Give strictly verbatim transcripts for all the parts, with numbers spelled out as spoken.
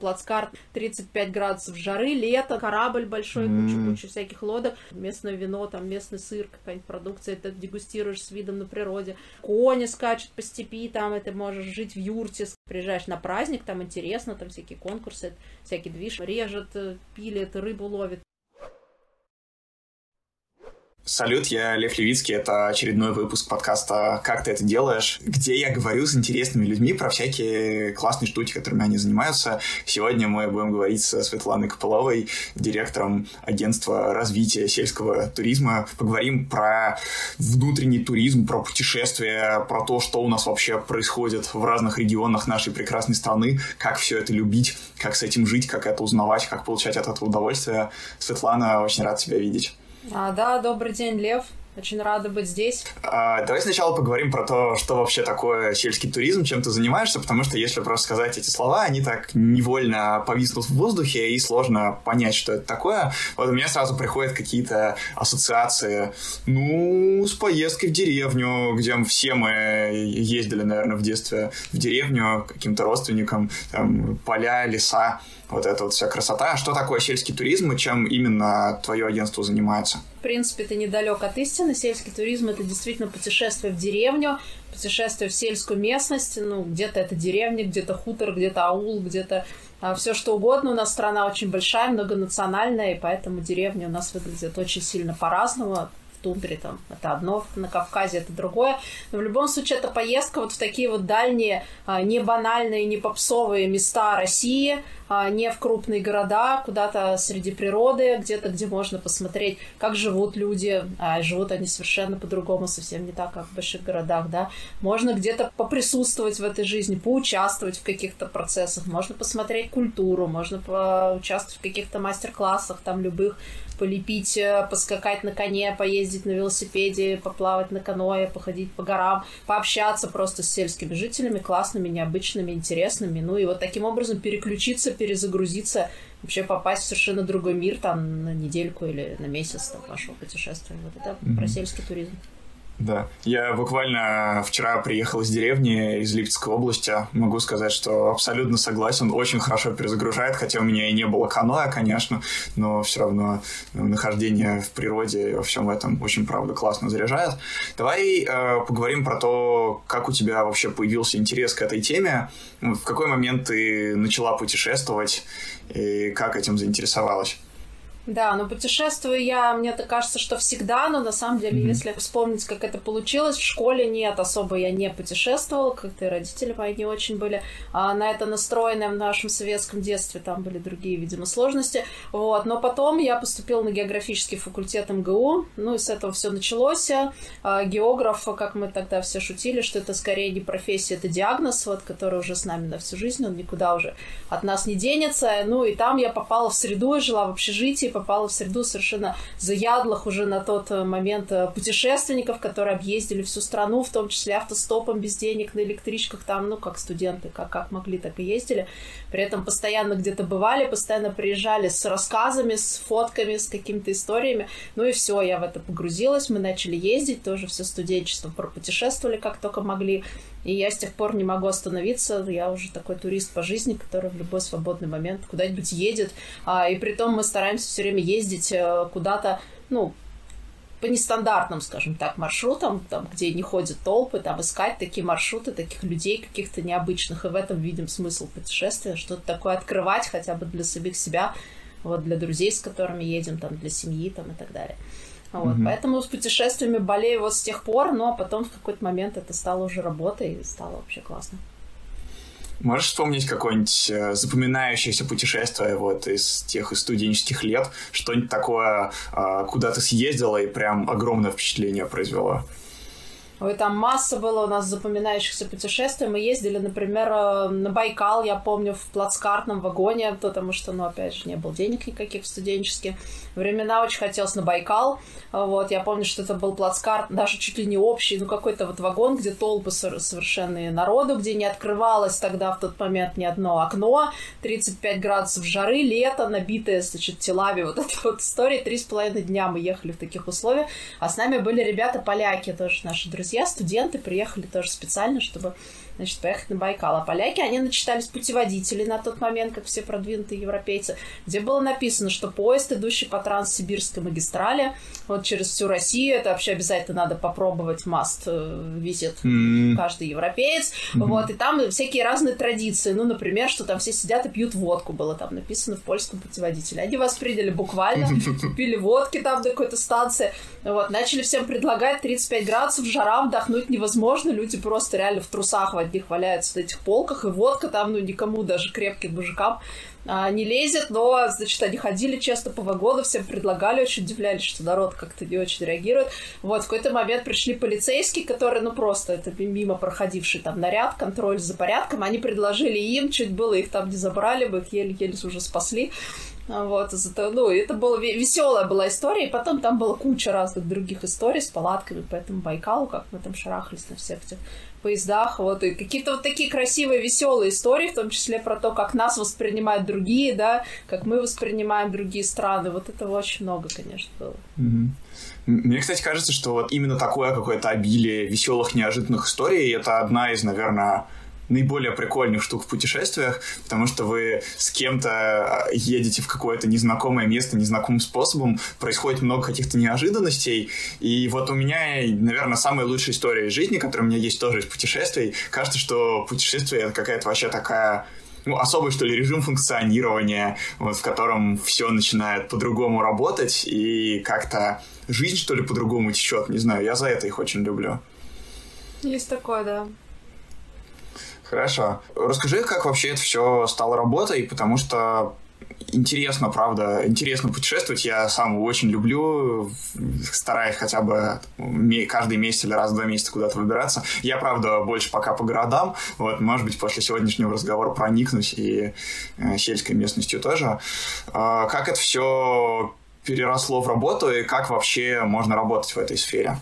плацкарт, тридцать пять градусов жары, лето, корабль большой, куча-куча всяких лодок, местное вино, там местный сыр, какая-нибудь продукция, ты дегустируешь с видом на природе, кони скачут по степи, там, и ты можешь жить в юрте, приезжаешь на праздник, там интересно, там всякие конкурсы, всякий движ, режет, пилит, рыбу ловит. Салют, я Лев Левицкий, это очередной выпуск подкаста «Как ты это делаешь?», где я говорю с интересными людьми про всякие классные штуки, которыми они занимаются. Сегодня мы будем говорить со Светланой Копыловой, директором агентства развития сельского туризма. Поговорим про внутренний туризм, про путешествия, про то, что у нас вообще происходит в разных регионах нашей прекрасной страны, как все это любить, как с этим жить, как это узнавать, как получать от этого удовольствие. Светлана, очень рад тебя видеть. А, да, добрый день, Лев. Очень рада быть здесь. А, давай сначала поговорим про то, что вообще такое сельский туризм, чем ты занимаешься, потому что если просто сказать эти слова, они так невольно повиснут в воздухе, и сложно понять, что это такое. Вот у меня сразу приходят какие-то ассоциации. Ну, с поездкой в деревню, где все мы ездили, наверное, в детстве в деревню к каким-то родственникам, там, поля, леса. Вот эта вот вся красота. Что такое сельский туризм и чем именно твое агентство занимается? В принципе, ты недалек от истины. Сельский туризм – это действительно путешествие в деревню, путешествие в сельскую местность. Ну, где-то это деревня, где-то хутор, где-то аул, где-то а, все что угодно. У нас страна очень большая, многонациональная, и поэтому деревня у нас выглядит очень сильно по-разному. Тундре, там, это одно, на Кавказе это другое. Но в любом случае, это поездка вот в такие вот дальние, не банальные, не попсовые места России, не в крупные города, куда-то среди природы, где-то, где можно посмотреть, как живут люди. Живут они совершенно по-другому, совсем не так, как в больших городах, да. Можно где-то поприсутствовать в этой жизни, поучаствовать в каких-то процессах, можно посмотреть культуру, можно поучаствовать в каких-то мастер-классах, там, любых, полепить, поскакать на коне, поездить на велосипеде, поплавать на каное, походить по горам, пообщаться просто с сельскими жителями, классными, необычными, интересными. Ну и вот таким образом переключиться, перезагрузиться, вообще попасть в совершенно другой мир, там, на недельку или на месяц там, вашего путешествия. Вот это mm-hmm. про сельский туризм. Да. Я буквально вчера приехал из деревни, из Липецкой области. Могу сказать, что абсолютно согласен. Очень хорошо перезагружает, хотя у меня и не было каноэ, конечно, но все равно нахождение в природе и во всем этом очень, правда, классно заряжает. Давай э, поговорим про то, как у тебя вообще появился интерес к этой теме, в какой момент ты начала путешествовать и как этим заинтересовалась. Да, но путешествую я, мне так кажется, что всегда, но на самом деле, mm-hmm. если вспомнить, как это получилось, в школе нет, особо я не путешествовала, как-то и родители мои не очень были а, на это настроены в нашем советском детстве, там были другие, видимо, сложности, вот, но потом я поступила на географический факультет эм гэ у, ну и с этого все началось, а, географ, как мы тогда все шутили, что это скорее не профессия, это диагноз, вот, который уже с нами на всю жизнь, он никуда уже от нас не денется, ну и там я попала в среду, жила в общежитии, попала в среду совершенно заядлых уже на тот момент путешественников, которые объездили всю страну, в том числе автостопом, без денег, на электричках, там, ну, как студенты, как, как могли, так и ездили. При этом постоянно где-то бывали, постоянно приезжали с рассказами, с фотками, с какими-то историями. Ну и все, я в это погрузилась, мы начали ездить, тоже все студенчество пропутешествовали, как только могли. И я с тех пор не могу остановиться, я уже такой турист по жизни, который в любой свободный момент куда-нибудь едет. И при том мы стараемся все время ездить куда-то, ну, по нестандартным, скажем так, маршрутам, там, где не ходят толпы, там, искать такие маршруты, таких людей каких-то необычных. И в этом видим смысл путешествия, что-то такое открывать хотя бы для самих себя, вот, для друзей, с которыми едем, там, для семьи там, и так далее. Вот, mm-hmm. Поэтому с путешествиями болею вот с тех пор, но потом в какой-то момент это стало уже работой и стало вообще классно. Можешь вспомнить какое-нибудь запоминающееся путешествие вот, из тех из студенческих лет? Что-нибудь такое, куда ты съездила и прям огромное впечатление произвело? Ой, там масса было у нас запоминающихся путешествий. Мы ездили, например, на Байкал, я помню, в плацкартном вагоне, потому что, ну, опять же, не было денег никаких в студенческие времена, очень хотелось на Байкал. Вот, я помню, что это был плацкарт, даже чуть ли не общий, ну, какой-то вот вагон, где толпы совершенные народу, где не открывалось тогда в тот момент ни одно окно, тридцать пять градусов жары, лето, набитое, значит, телами, вот эта вот история. Три с половиной дня мы ехали в таких условиях, а с нами были ребята-поляки, тоже наши друзья, студенты, приехали тоже специально, чтобы значит, поехать на Байкал. А поляки, они начитались путеводителей на тот момент, как все продвинутые европейцы, где было написано, что поезд, идущий по Транссибирской магистрали, вот через всю Россию, это вообще обязательно надо попробовать, must visit mm-hmm. каждый европеец, mm-hmm. вот, и там всякие разные традиции, ну, например, что там все сидят и пьют водку, было там написано в польском путеводителе. Они восприняли буквально, пили водки там на какой-то станции, вот, начали всем предлагать тридцать пять градусов, жара, вдохнуть невозможно, люди просто реально в трусах в одних валяются на этих полках, и водка там, ну, никому, даже крепким мужикам а, не лезет, но, значит, они ходили часто по вагону, всем предлагали, очень удивлялись, что народ как-то не очень реагирует. Вот, в какой-то момент пришли полицейские, которые, ну, просто, это мимо проходивший там наряд, контроль за порядком, они предложили им, чуть было их там не забрали, мы их еле-еле уже спасли. Вот, зато, ну, это была веселая была история, и потом там была куча разных других историй с палатками по этому Байкалу, как мы там шарахались на всех этих поездах, вот, и какие-то вот такие красивые, веселые истории, в том числе про то, как нас воспринимают другие, да, как мы воспринимаем другие страны, вот этого очень много, конечно, было. Mm-hmm. Мне, кстати, кажется, что вот именно такое какое-то обилие веселых, неожиданных историй, это одна из, наверное, наиболее прикольных штук в путешествиях, потому что вы с кем-то едете в какое-то незнакомое место незнакомым способом, происходит много каких-то неожиданностей, и вот у меня, наверное, самая лучшая история из жизни, которая у меня есть тоже из путешествий, кажется, что путешествие — это какая-то вообще такая... ну, особый, что ли, режим функционирования, вот, в котором все начинает по-другому работать, и как-то жизнь, что ли, по-другому течет, не знаю, я за это их очень люблю. Есть такое, да. Хорошо. Расскажи, как вообще это все стало работой, потому что интересно, правда, интересно путешествовать. Я сам очень люблю, стараюсь хотя бы каждый месяц или раз в два месяца куда-то выбираться. Я, правда, больше пока по городам. Вот, может быть, после сегодняшнего разговора проникнусь и сельской местностью тоже. Как это все переросло в работу и как вообще можно работать в этой сфере?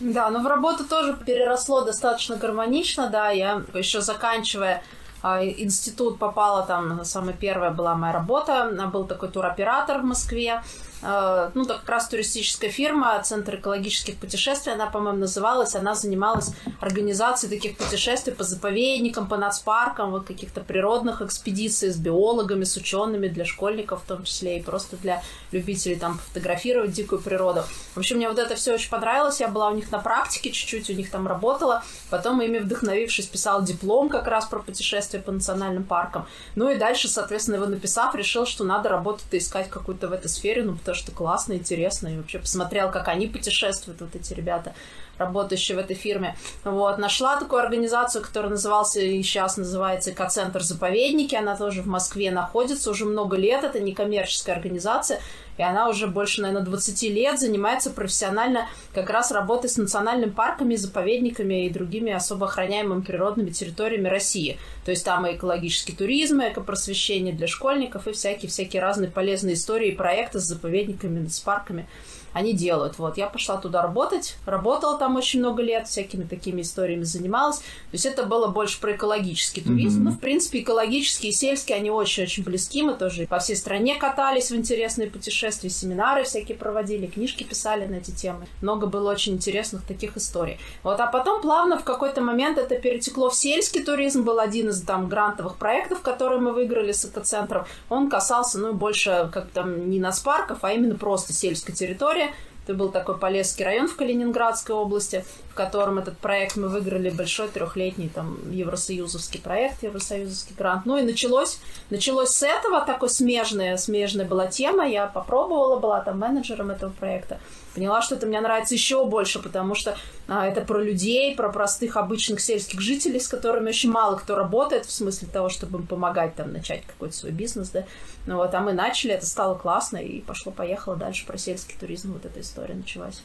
Да, но в работу тоже переросло достаточно гармонично, да, я еще заканчивая э, институт попала там, самая первая была моя работа, был такой туроператор в Москве, э, ну, так как раз туристическая фирма, Центр экологических путешествий, она, по-моему, называлась, она занималась организацией таких путешествий по заповедникам, по нацпаркам, вот каких-то природных экспедиций с биологами, с учеными, для школьников в том числе и просто для любителей там фотографировать дикую природу. В общем, мне вот это все очень понравилось, я была у них на практике, чуть-чуть у них там работала, потом ими вдохновившись писала диплом как раз про путешествия по национальным паркам, ну и дальше, соответственно, его написав, решил, что надо работу-то искать какую-то в этой сфере, ну потому что классно, интересно, и вообще посмотрел, как они путешествуют, вот эти ребята, работающие в этой фирме. Вот, нашла такую организацию, которая называлась и сейчас называется Экоцентр заповедники, она тоже в Москве находится уже много лет, это некоммерческая организация, и она уже больше, наверное, двадцать лет занимается профессионально как раз работой с национальными парками, заповедниками и другими особо охраняемыми природными территориями России. То есть там и экологический туризм, и экопросвещение для школьников, и всякие-всякие разные полезные истории и проекты с заповедниками, с парками они делают. Вот, я пошла туда работать, работала там очень много лет, всякими такими историями занималась. То есть это было больше про экологический туризм. Mm-hmm. Ну, в принципе, экологические и сельские, они очень-очень близки. Мы тоже по всей стране катались в интересные путешествия, семинары всякие проводили, книжки писали на эти темы. Много было очень интересных таких историй. Вот, а потом плавно в какой-то момент это перетекло в сельский туризм. Был один из там грантовых проектов, которые мы выиграли с экоцентром. Он касался, ну, больше как там не нацпарков, а именно просто сельской территории. Это был такой Полесский район в Калининградской области, в котором этот проект мы выиграли, большой трехлетний там евросоюзовский проект, евросоюзовский грант. Ну и началось, началось с этого, такой смежная, смежная была тема. Я попробовала, была там менеджером этого проекта. Поняла, что это мне нравится еще больше, потому что а, это про людей, про простых, обычных сельских жителей, с которыми очень мало кто работает, в смысле того, чтобы им помогать там начать какой-то свой бизнес, да. Ну вот, а мы начали, это стало классно, и пошло-поехало дальше про сельский туризм, вот эта история началась.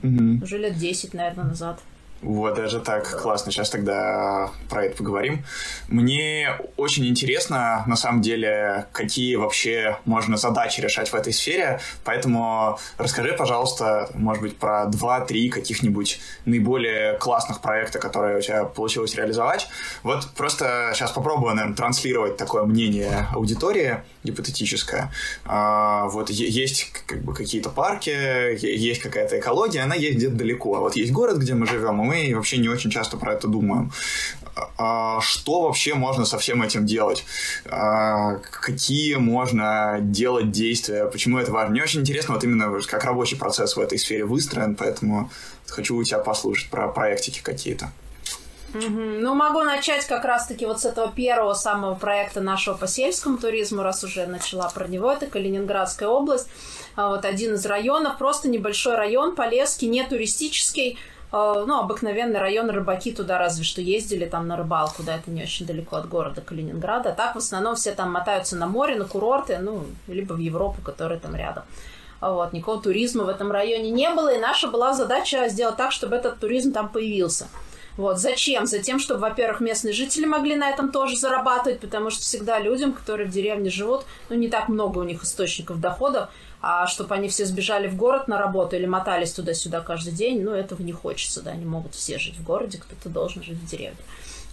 Mm-hmm. Уже лет десять, наверное, назад. Вот, даже так, классно. Сейчас тогда про это поговорим. Мне очень интересно, на самом деле, какие вообще можно задачи решать в этой сфере, поэтому расскажи, пожалуйста, может быть, про два-три каких-нибудь наиболее классных проекта, которые у тебя получилось реализовать. Вот просто сейчас попробую, наверное, транслировать такое мнение аудитории гипотетическое. Вот есть как бы какие-то парки, есть какая-то экология, она есть где-то далеко. Вот есть город, где мы живем, и мы вообще не очень часто про это думаем. что вообще можно со всем этим делать, какие можно делать действия, почему это важно. Мне очень интересно, вот именно как рабочий процесс в этой сфере выстроен, поэтому хочу у тебя послушать про проектики какие-то. Mm-hmm. Ну, могу начать как раз-таки вот с этого первого самого проекта нашего по сельскому туризму, раз уже начала про него, это Калининградская область, вот один из районов, просто небольшой район, Полесский, не туристический, ну, обыкновенный район, рыбаки туда разве что ездили там на рыбалку, да, это не очень далеко от города Калининграда, а так в основном все там мотаются на море, на курорты, ну, либо в Европу, которые там рядом. Вот, никакого туризма в этом районе не было, и наша была задача сделать так, чтобы этот туризм там появился. Вот. Зачем? Затем, чтобы, во-первых, местные жители могли на этом тоже зарабатывать, потому что всегда людям, которые в деревне живут, ну, не так много у них источников доходов, а чтобы они все сбежали в город на работу или мотались туда-сюда каждый день, ну, этого не хочется, да, не могут все жить в городе, кто-то должен жить в деревне.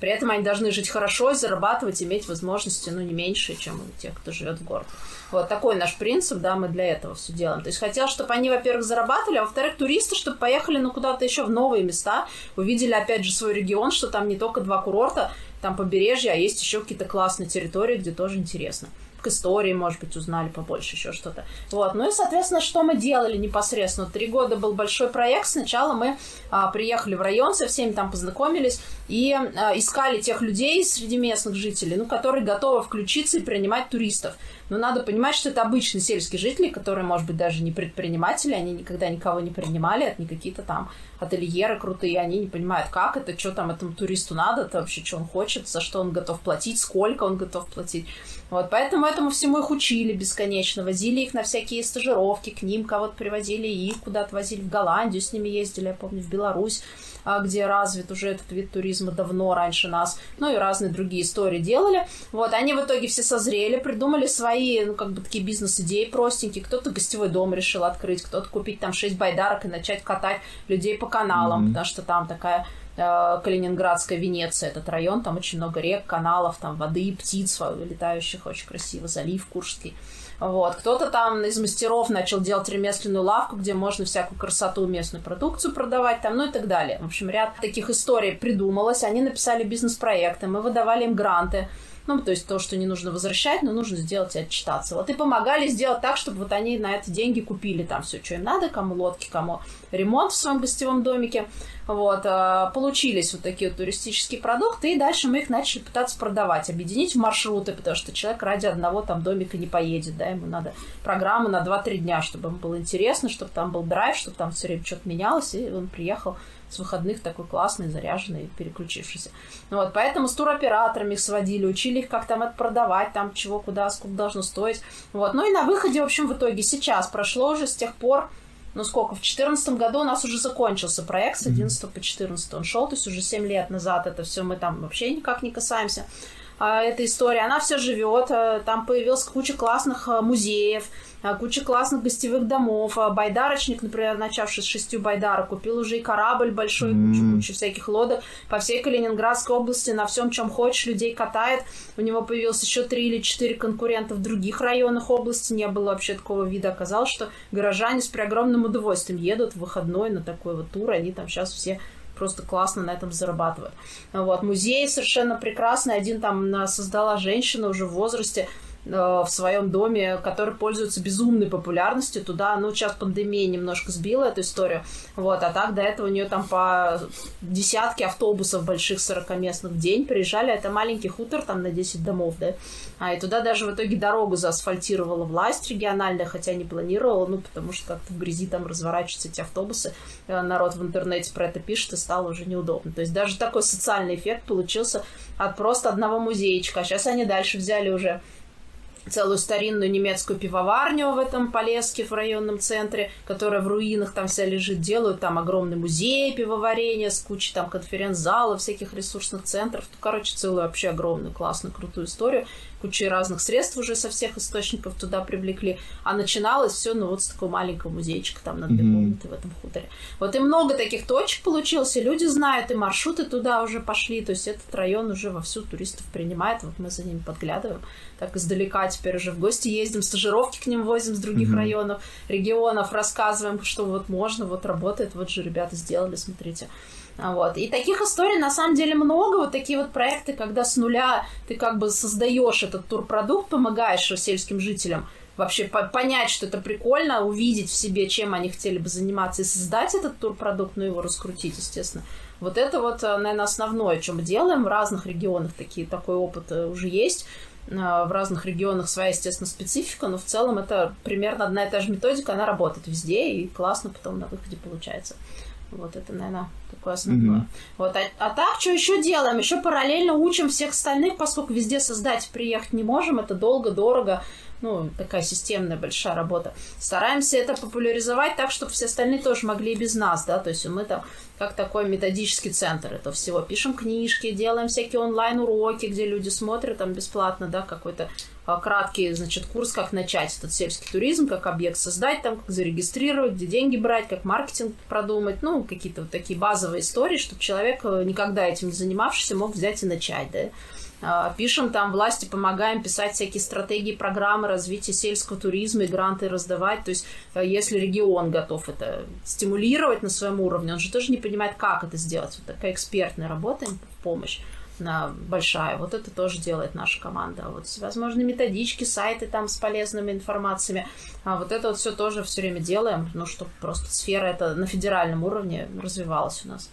При этом они должны жить хорошо, зарабатывать, иметь возможности, ну, не меньше, чем у тех, кто живет в городе. Вот такой наш принцип, да, мы для этого все делаем. То есть хотелось, чтобы они, во-первых, зарабатывали, а во-вторых, туристы, чтобы поехали, ну, куда-то еще в новые места, увидели, опять же, свой регион, что там не только два курорта, там побережье, а есть еще какие-то классные территории, где тоже интересно. К истории, может быть, узнали побольше, еще что-то. Вот. Ну и, соответственно, что мы делали непосредственно? Три года был большой проект. Сначала мы а, приехали в район, со всеми там познакомились и а, искали тех людей среди местных жителей, ну, которые готовы включиться и принимать туристов. Но надо понимать, что это обычные сельские жители, которые, может быть, даже не предприниматели, они никогда никого не принимали, это не какие-то там ательеры крутые, они не понимают, как это, что там этому туристу надо, это вообще, что он хочет, за что он готов платить, сколько он готов платить. Вот, поэтому этому всему их учили бесконечно, возили их на всякие стажировки, к ним кого-то привозили, и их куда-то возили в Голландию, с ними ездили, я помню, в Беларусь, где развит уже этот вид туризма давно раньше нас, ну и разные другие истории делали. Вот, они в итоге все созрели, придумали свои, ну, как бы такие бизнес-идеи простенькие. Кто-то гостевой дом решил открыть, кто-то купить там шесть байдарок и начать катать людей по каналам, mm-hmm. потому что там такая э, Калининградская Венеция, этот район, там очень много рек, каналов, там воды, птиц летающих, очень красиво, залив Куршский. Вот. Кто-то там из мастеров начал делать ремесленную лавку, где можно всякую красоту, местную продукцию продавать, там, ну и так далее. В общем, ряд таких историй придумалось. Они написали бизнес-проекты, мы выдавали им гранты. Ну, то есть то, что не нужно возвращать, но нужно сделать и отчитаться. Вот и помогали сделать так, чтобы вот они на эти деньги купили там все, что им надо, кому лодки, кому ремонт в своем гостевом домике. Вот. Получились вот такие вот туристические продукты, и дальше мы их начали пытаться продавать, объединить в маршруты, потому что человек ради одного там домика не поедет, да, ему надо программу на два-три дня, чтобы ему было интересно, чтобы там был драйв, чтобы там все время что-то менялось, и он приехал с выходных такой классный, заряженный, переключившийся. Вот, поэтому с туроператорами их сводили, учили их, как там это продавать, там чего, куда, сколько должно стоить. Вот, ну и на выходе, в общем, в итоге сейчас прошло уже с тех пор, ну сколько, в две тысячи четырнадцатом году у нас уже закончился проект, с одиннадцатого по четырнадцатый он шел, то есть уже семь лет назад это все мы там вообще никак не касаемся. Эта история, она все живет, там появилась куча классных музеев, куча классных гостевых домов. Байдарочник, например, начавший с шестью байдарок, купил уже и корабль большой, mm-hmm. кучу всяких лодок. По всей Калининградской области на всем, чем хочешь, людей катает. У него появилось еще три или четыре конкурента в других районах области. Не было вообще такого вида. Оказалось, что горожане с преогромным удовольствием едут в выходной на такой вот тур. Они там сейчас все просто классно на этом зарабатывают. Вот. Музей совершенно прекрасный. Один там создала женщина уже в возрасте, в своем доме, который пользуется безумной популярностью. Туда, ну, сейчас пандемия немножко сбила эту историю. Вот, а так до этого у нее там по десятке автобусов больших сорокаместных в день приезжали. Это маленький хутор там на десять домов, да. А и туда даже в итоге дорогу заасфальтировала власть региональная, хотя не планировала, ну, потому что как-то в грязи там разворачиваются эти автобусы. Народ в интернете про это пишет, и стало уже неудобно. То есть даже такой социальный эффект получился от просто одного музеечка. А сейчас они дальше взяли уже целую старинную немецкую пивоварню в этом Полесске, в районном центре, которая в руинах там вся лежит, делают там огромный музей пивоварения с кучей там конференц-залов, всяких ресурсных центров, ну, короче, целую вообще огромную, классную, крутую историю, кучей разных средств уже со всех источников туда привлекли, а начиналось все, ну, вот с такого маленького музейчика там на две комнаты в этом хуторе. Вот и много таких точек получилось, и люди знают, и маршруты туда уже пошли, то есть этот район уже вовсю туристов принимает, вот мы за ними подглядываем, так издалека теперь уже в гости ездим, стажировки к ним возим с других mm-hmm. районов, регионов, рассказываем, что вот можно, вот работает, вот же ребята сделали, смотрите. Вот. И таких историй на самом деле много. Вот такие вот проекты, когда с нуля ты как бы создаешь этот турпродукт, помогаешь сельским жителям вообще понять, что это прикольно, увидеть в себе, чем они хотели бы заниматься, и создать этот турпродукт, но его раскрутить, естественно. Вот это вот, наверное, основное, чем мы делаем. В разных регионах такие, такой опыт уже есть. В разных регионах своя, естественно, специфика, но в целом это примерно одна и та же методика, она работает везде, и классно потом на выходе получается. Вот это, наверное, такое основное. Mm-hmm. Вот. А, а так, что еще делаем? Еще параллельно учим всех остальных, поскольку везде создать приехать не можем, это долго, дорого, ну, такая системная большая работа. Стараемся это популяризовать так, чтобы все остальные тоже могли и без нас, да, то есть мы там как такой методический центр этого всего. Пишем книжки, делаем всякие онлайн-уроки, где люди смотрят там бесплатно, да, какой-то краткий, значит, курс, как начать этот сельский туризм, как объект создать, там, как зарегистрировать, где деньги брать, как маркетинг продумать, ну, какие-то вот такие базовые истории, чтобы человек, никогда этим не занимавшийся, мог взять и начать, да. Пишем там власти, помогаем писать всякие стратегии, программы развития сельского туризма и гранты раздавать. То есть, если регион готов это стимулировать на своем уровне, он же тоже не понимает, как это сделать. Вот такая экспертная работа, помощь большая. Вот это тоже делает наша команда. Вот всевозможные методички, сайты там с полезными информациями. А вот это вот все тоже все время делаем, ну, чтобы просто сфера эта на федеральном уровне развивалась у нас.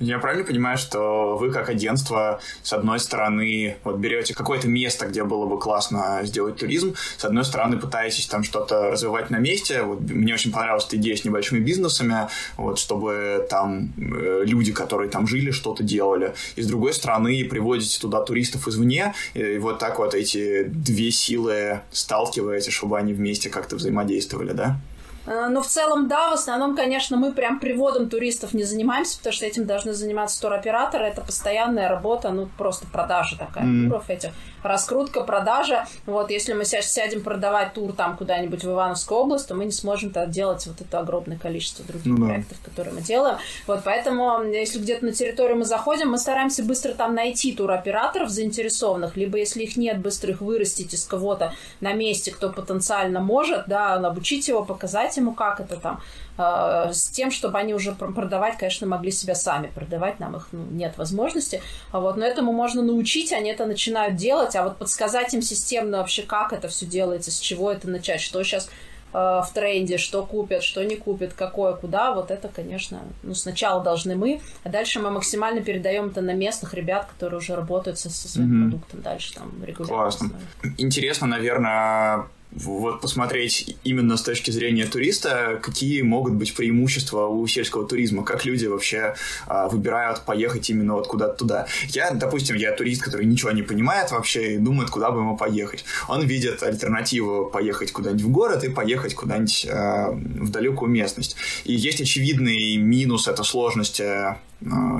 Я правильно понимаю, что вы как агентство, с одной стороны, вот берете какое-то место, где было бы классно сделать туризм, с одной стороны, пытаетесь там что-то развивать на месте. Вот мне очень понравилась эта идея с небольшими бизнесами, вот, чтобы там люди, которые там жили, что-то делали. И с другой стороны, приводите туда туристов извне, и вот так вот эти две силы сталкиваете, чтобы они вместе как-то взаимодействовали, да? Ну, в целом, да, в основном, конечно, мы прям приводом туристов не занимаемся, потому что этим должны заниматься туроператоры, это постоянная работа, ну, просто продажа такая, mm-hmm. туров этих, раскрутка, продажа, вот, если мы сейчас сядем продавать тур там куда-нибудь в Ивановскую область, то мы не сможем делать вот это огромное количество других mm-hmm. проектов, которые мы делаем, вот, поэтому, если где-то на территорию мы заходим, мы стараемся быстро там найти туроператоров заинтересованных, либо, если их нет, быстро их вырастить из кого-то на месте, кто потенциально может, да, обучить его, показать ему, как это там, э, с тем, чтобы они уже продавать, конечно, могли себя сами продавать, нам их ну, нет возможности, вот, но этому можно научить, они это начинают делать, а вот подсказать им системно вообще, как это все делается, с чего это начать, что сейчас э, в тренде, что купят, что не купят, какое, куда, вот это, конечно, ну, сначала должны мы, а дальше мы максимально передаем это на местных ребят, которые уже работают со, со своим mm-hmm. продуктом дальше там регулярно. Классно. Интересно, наверное, вот посмотреть именно с точки зрения туриста, какие могут быть преимущества у сельского туризма, как люди вообще а, выбирают поехать именно вот куда-то туда. Я, допустим, я турист, который ничего не понимает вообще и думает, куда бы ему поехать. Он видит альтернативу поехать куда-нибудь в город и поехать куда-нибудь а, в далекую местность. И есть очевидный минус, это сложность а,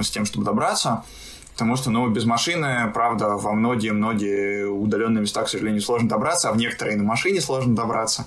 с тем, чтобы добраться. Потому что, ну, без машины, правда, во многие-многие удаленные места, к сожалению, сложно добраться, а в некоторые на машине сложно добраться.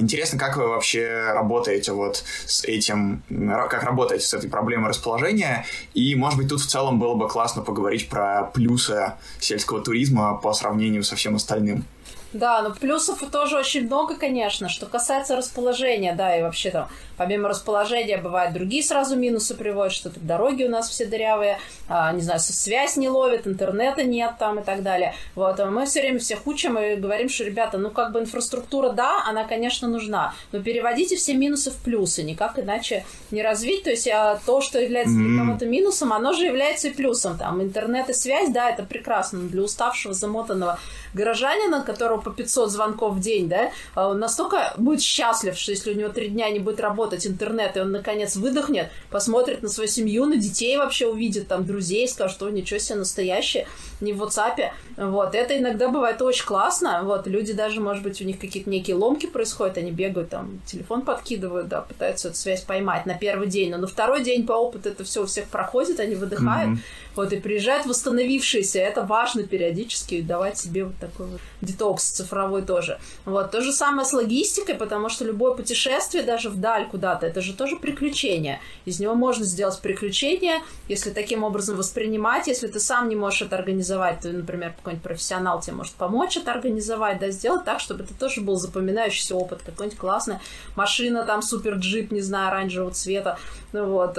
Интересно, как вы вообще работаете вот с этим, как работаете с этой проблемой расположения, и, может быть, тут в целом было бы классно поговорить про плюсы сельского туризма по сравнению со всем остальным. Да, но плюсов тоже очень много, конечно. Что касается расположения, да, и вообще там, помимо расположения, бывают другие сразу минусы приводят, что дороги у нас все дырявые, а, не знаю, связь не ловит, интернета нет там и так далее. Вот, а мы все время всех учим и говорим, что, ребята, ну, как бы инфраструктура, да, она, конечно, нужна, но переводите все минусы в плюсы, никак иначе не развить. То есть а, то, что является для кого-то минусом, оно же является и плюсом. Там интернет и связь, да, это прекрасно, но для уставшего, замотанного горожанина, которого по пятьсот звонков в день, да, он настолько будет счастлив, что если у него три дня не будет работать интернет, и он, наконец, выдохнет, посмотрит на свою семью, на детей вообще увидит, там, друзей, скажет, что ничего себе, настоящее, не в WhatsApp, вот, это иногда бывает очень классно, вот, люди даже, может быть, у них какие-то некие ломки происходят, они бегают, там, телефон подкидывают, да, пытаются эту связь поймать на первый день, но на второй день по опыту это все у всех проходит, они выдыхают, mm-hmm. вот, и приезжают восстановившиеся, это важно периодически давать себе вот такой вот детокс цифровой тоже. Вот. То же самое с логистикой, потому что любое путешествие, даже вдаль куда-то, это же тоже приключение. Из него можно сделать приключение, если таким образом воспринимать. Если ты сам не можешь это организовать, то, например, какой-нибудь профессионал тебе может помочь это организовать, да, сделать так, чтобы это тоже был запоминающийся опыт. Какой-нибудь классная машина, там, супер-джип, не знаю, оранжевого цвета. Ну, вот.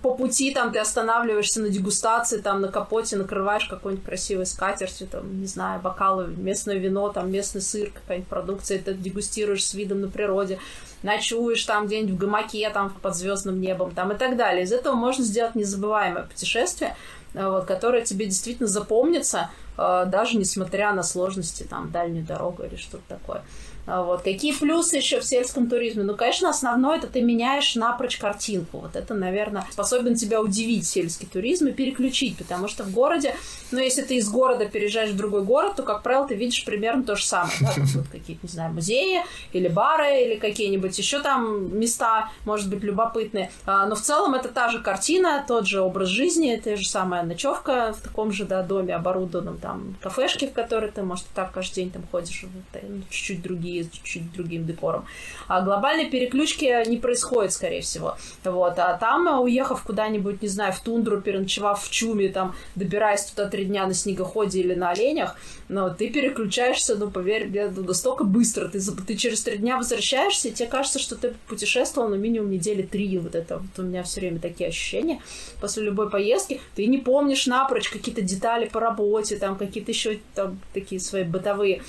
По пути там ты останавливаешься на дегустации, там, на капоте накрываешь какой-нибудь красивой скатертью, там, не знаю, бокалы, местное вино, там, местный сыр, какая-нибудь продукция, ты дегустируешь с видом на природе, ночуешь там где-нибудь в гамаке, там, под звездным небом, там, и так далее. Из этого можно сделать незабываемое путешествие, вот, которое тебе действительно запомнится, даже несмотря на сложности, там, дальнюю дорогу или что-то такое. Вот. Какие плюсы еще в сельском туризме? Ну, конечно, основное — это ты меняешь напрочь картинку. Вот это, наверное, способен тебя удивить сельский туризм и переключить, потому что в городе, ну, если ты из города переезжаешь в другой город, то, как правило, ты видишь примерно то же самое. Да? Тут вот какие-то, не знаю, музеи или бары, или какие-нибудь еще там места, может быть, любопытные. Но в целом это та же картина, тот же образ жизни, та же самая ночевка в таком же, да, доме, оборудованном, там, кафешке, в которой ты, может, и так каждый день там ходишь, чуть-чуть другие, чуть-чуть другим декором. А глобальной переключки не происходит, скорее всего. Вот. А там, уехав куда-нибудь, не знаю, в тундру, переночевав в чуме, там, добираясь туда три дня на снегоходе или на оленях, ну, ты переключаешься, ну, поверь, настолько быстро. Ты, ты через три дня возвращаешься, и тебе кажется, что ты путешествовал, ну, минимум недели три. Вот это вот у меня все время такие ощущения. После любой поездки ты не помнишь напрочь какие-то детали по работе, там, какие-то еще там, такие свои бытовые.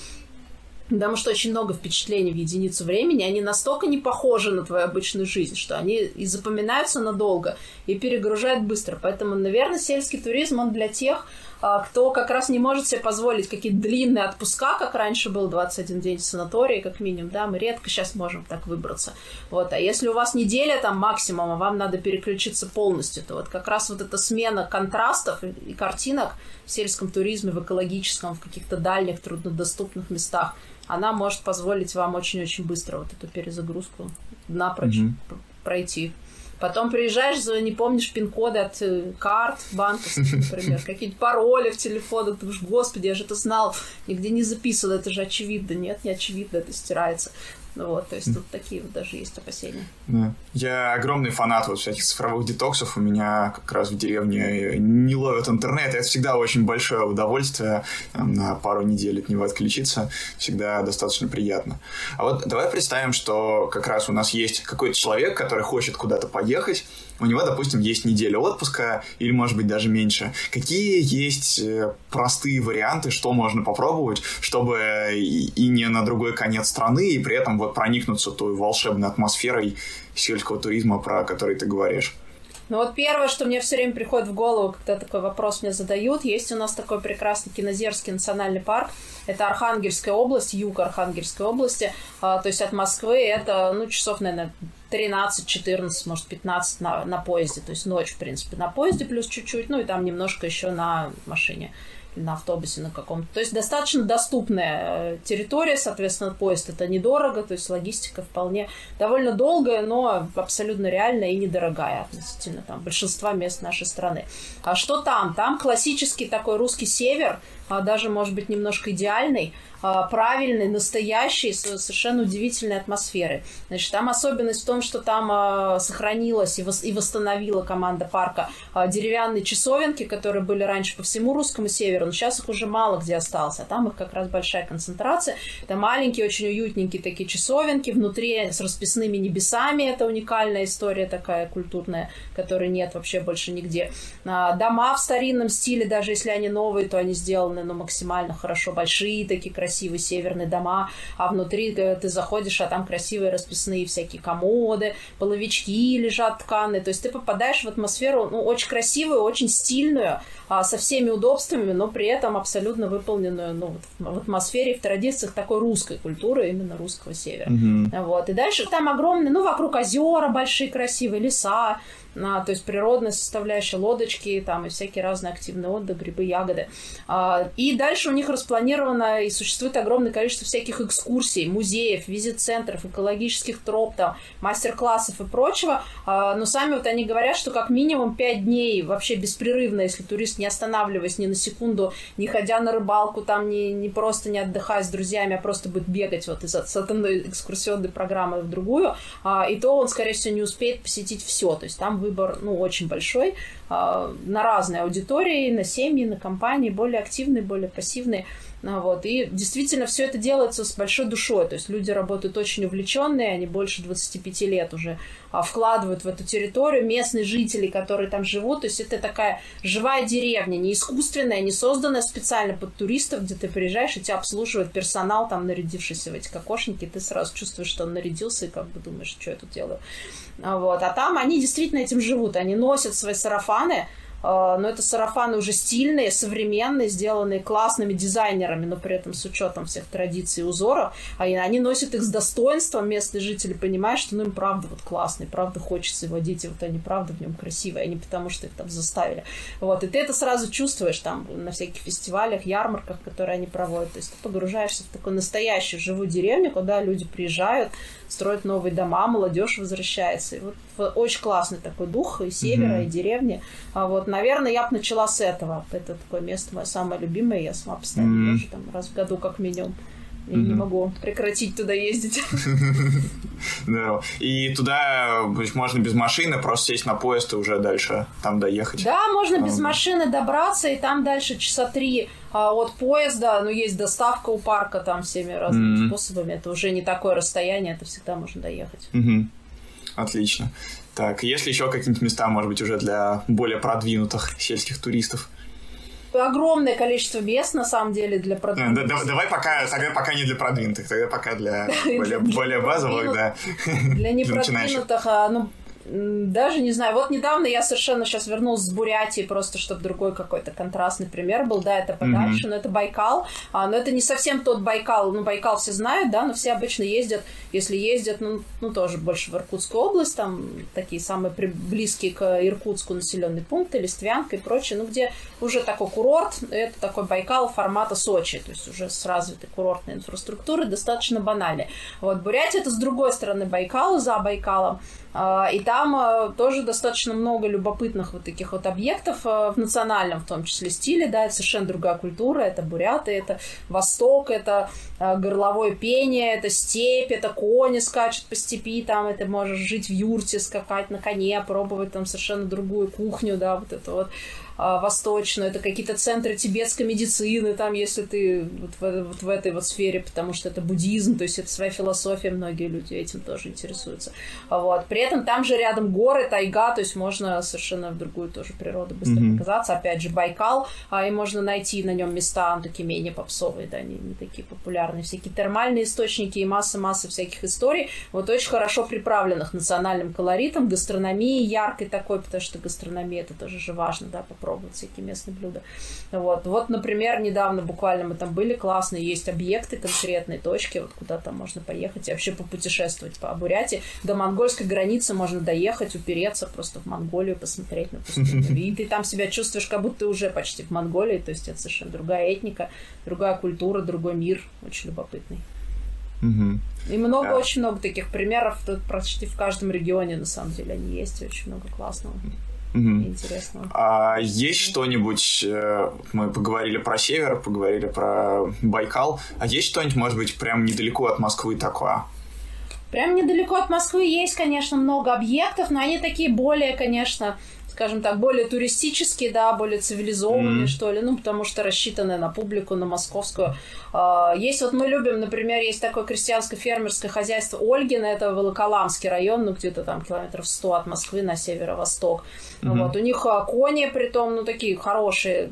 Потому что очень много впечатлений в единицу времени, они настолько не похожи на твою обычную жизнь, что они и запоминаются надолго, и перегружают быстро. Поэтому, наверное, сельский туризм, он для тех, кто как раз не может себе позволить какие-то длинные отпуска, как раньше был двадцать один день в санатории, как минимум, да, мы редко сейчас можем так выбраться. Вот. А если у вас неделя там максимум, а вам надо переключиться полностью, то вот как раз вот эта смена контрастов и картинок в сельском туризме, в экологическом, в каких-то дальних, труднодоступных местах, она может позволить вам очень-очень быстро вот эту перезагрузку напрочь mm-hmm. пройти. Потом приезжаешь, не помнишь пин-коды от карт банковских, например, какие-то пароли в телефонах, ты думаешь, господи, я же это знал, нигде не записано, это же очевидно. Нет, не очевидно, это стирается. Вот, то есть тут такие вот даже есть опасения. Да. Я огромный фанат вот всяких цифровых детоксов. У меня как раз в деревне не ловят интернет. Это всегда очень большое удовольствие. Там, на пару недель от него отключиться всегда достаточно приятно. А вот давай представим, что как раз у нас есть какой-то человек, который хочет куда-то поехать. У него, допустим, есть неделя отпуска или, может быть, даже меньше. Какие есть простые варианты, что можно попробовать, чтобы и не на другой конец страны, и при этом вот проникнуться той волшебной атмосферой сельского туризма, про который ты говоришь? Ну вот первое, что мне все время приходит в голову, когда такой вопрос мне задают, есть у нас такой прекрасный Кинозерский национальный парк, это Архангельская область, юг Архангельской области, то есть от Москвы это, ну, часов, наверное, тринадцать-четырнадцать, может, пятнадцать на, на поезде, то есть ночь, в принципе, на поезде плюс чуть-чуть, ну и там немножко еще на машине, на автобусе на каком-то. То есть достаточно доступная территория, соответственно, поезд это недорого, то есть логистика вполне довольно долгая, но абсолютно реальная и недорогая относительно там большинства мест нашей страны. А что там? Там классический такой русский север, даже, может быть, немножко идеальный, правильный, настоящий, с совершенно удивительной атмосферой. Значит, там особенность в том, что там сохранилась и восстановила команда парка деревянные часовенки, которые были раньше по всему русскому северу, но сейчас их уже мало где осталось, а там их как раз большая концентрация. Это маленькие, очень уютненькие такие часовенки, внутри с расписными небесами, это уникальная история такая культурная, которой нет вообще больше нигде. Дома в старинном стиле, даже если они новые, то они сделаны, ну, максимально хорошо, большие такие красивые, красивые северные дома, а внутри ты заходишь, а там красивые расписные всякие комоды, половички лежат тканые, то есть ты попадаешь в атмосферу, ну, очень красивую, очень стильную, со всеми удобствами, но при этом абсолютно выполненную, ну, в атмосфере, в традициях такой русской культуры, именно русского севера. Mm-hmm. Вот. И дальше там огромные, ну, вокруг озера большие красивые, леса, то есть природная составляющая, лодочки там и всякие разные активные отдых, грибы, ягоды. А И дальше у них распланировано и существует огромное количество всяких экскурсий, музеев, визит-центров, экологических троп, там, мастер-классов и прочего. Но сами вот они говорят, что как минимум пять дней вообще беспрерывно, если турист, не останавливаясь ни на секунду, не ходя на рыбалку, там не, не просто не отдыхая с друзьями, а просто будет бегать вот из одной экскурсионной программы в другую, и то он, скорее всего, не успеет посетить все. То есть там выбор, ну, очень большой, на разные аудитории, на семьи, на компании, более активные, более пассивные. Вот. И действительно все это делается с большой душой. То есть люди работают очень увлеченные, они больше двадцати пяти лет уже вкладывают в эту территорию, местные жители, которые там живут. То есть это такая живая деревня, не искусственная, не созданная специально под туристов, где ты приезжаешь и тебя обслуживает персонал, там нарядившийся в эти кокошники, ты сразу чувствуешь, что он нарядился и как бы думаешь, что я тут делаю. Вот. А там они действительно этим живут, они носят свои сарафаны. Но это сарафаны уже стильные, современные, сделанные классными дизайнерами, но при этом с учетом всех традиций и узоров. Они носят их с достоинством, местные жители понимают, что ну, им правда вот классный, правда хочется его одеть, и вот они правда в нем красивые, а не потому, что их там заставили. Вот. И ты это сразу чувствуешь там на всяких фестивалях, ярмарках, которые они проводят. То есть ты погружаешься в такую настоящую живую деревню, куда люди приезжают, строят новые дома, молодежь возвращается. И вот очень классный такой дух и севера, mm-hmm. и деревни. Вот. Наверное, я бы начала с этого. Это такое место мое самое любимое. Я сама постоянно mm-hmm. там раз в году как минимум. Я mm-hmm. не могу прекратить туда ездить. Да. И туда можно без машины, просто сесть на поезд и уже дальше там доехать. Да, можно без машины добраться, и там дальше часа три от поезда. Ну, есть доставка у парка там всеми разными способами. Это уже не такое расстояние, это всегда можно доехать. Отлично. Так, есть ли еще какие-нибудь места, может быть, уже для более продвинутых сельских туристов? Огромное количество мест, на самом деле, для продвинутых. Да, да, давай пока, тогда пока не для продвинутых, тогда пока для более, более базовых, да. Для непродвинутых, ну, даже не знаю. Вот недавно я совершенно сейчас вернулась с Бурятии, просто чтобы другой какой-то контрастный пример был. Да, это подальше, mm-hmm. но это Байкал. А, но это не совсем тот Байкал. Ну, Байкал все знают, да, но все обычно ездят, если ездят, ну, ну тоже больше в Иркутскую область, там такие самые при... близкие к Иркутску населенные пункты, Листвянка и прочее, ну, где уже такой курорт, это такой Байкал формата Сочи, то есть уже с развитой курортной инфраструктурой, достаточно банальный. Вот Бурятия — это с другой стороны Байкала, за Байкалом. И там тоже достаточно много любопытных вот таких вот объектов в национальном, в том числе, стиле, да, это совершенно другая культура, это буряты, это восток, это горловое пение, это степь, это кони скачут по степи, там, это можешь жить в юрте, скакать на коне, пробовать там совершенно другую кухню, да, вот это вот. Восточную, это какие-то центры тибетской медицины, там, если ты вот в, вот в этой вот сфере, потому что это буддизм, то есть это своя философия, многие люди этим тоже интересуются. Вот. При этом там же рядом горы, тайга, то есть можно совершенно в другую тоже природу быстро mm-hmm. оказаться. Опять же, Байкал, а, и можно найти на нем места такие менее попсовые, да, не, не такие популярные, всякие термальные источники и масса-масса всяких историй, вот очень хорошо приправленных национальным колоритом, гастрономией яркой такой, потому что гастрономия, это тоже же важно, да, попробовать пробовать всякие местные блюда. Вот. Вот, например, недавно буквально мы там были, классные есть объекты, конкретные точки, вот куда там можно поехать и вообще попутешествовать по Бурятии. До монгольской границы можно доехать, упереться просто в Монголию, посмотреть на пустыню. И ты там себя чувствуешь, как будто ты уже почти в Монголии, то есть это совершенно другая этника, другая культура, другой мир, очень любопытный. И много, yeah. очень много таких примеров, тут почти в каждом регионе, на самом деле, они есть, и очень много классного. Mm-hmm. Интересно. А есть что-нибудь, мы поговорили про север, поговорили про Байкал, а есть что-нибудь, может быть, прям недалеко от Москвы такое? Прям недалеко от Москвы есть, конечно, много объектов, но они такие более, конечно, скажем так, более туристические, да, более цивилизованные, mm-hmm. что ли, ну, потому что рассчитаны на публику, на московскую. Есть, вот мы любим, например, есть такое крестьянско-фермерское хозяйство Ольгина, это Волоколамский район, ну, где-то там километров сто от Москвы на северо-восток. Mm-hmm. Вот, у них кони, притом, ну, такие хорошие,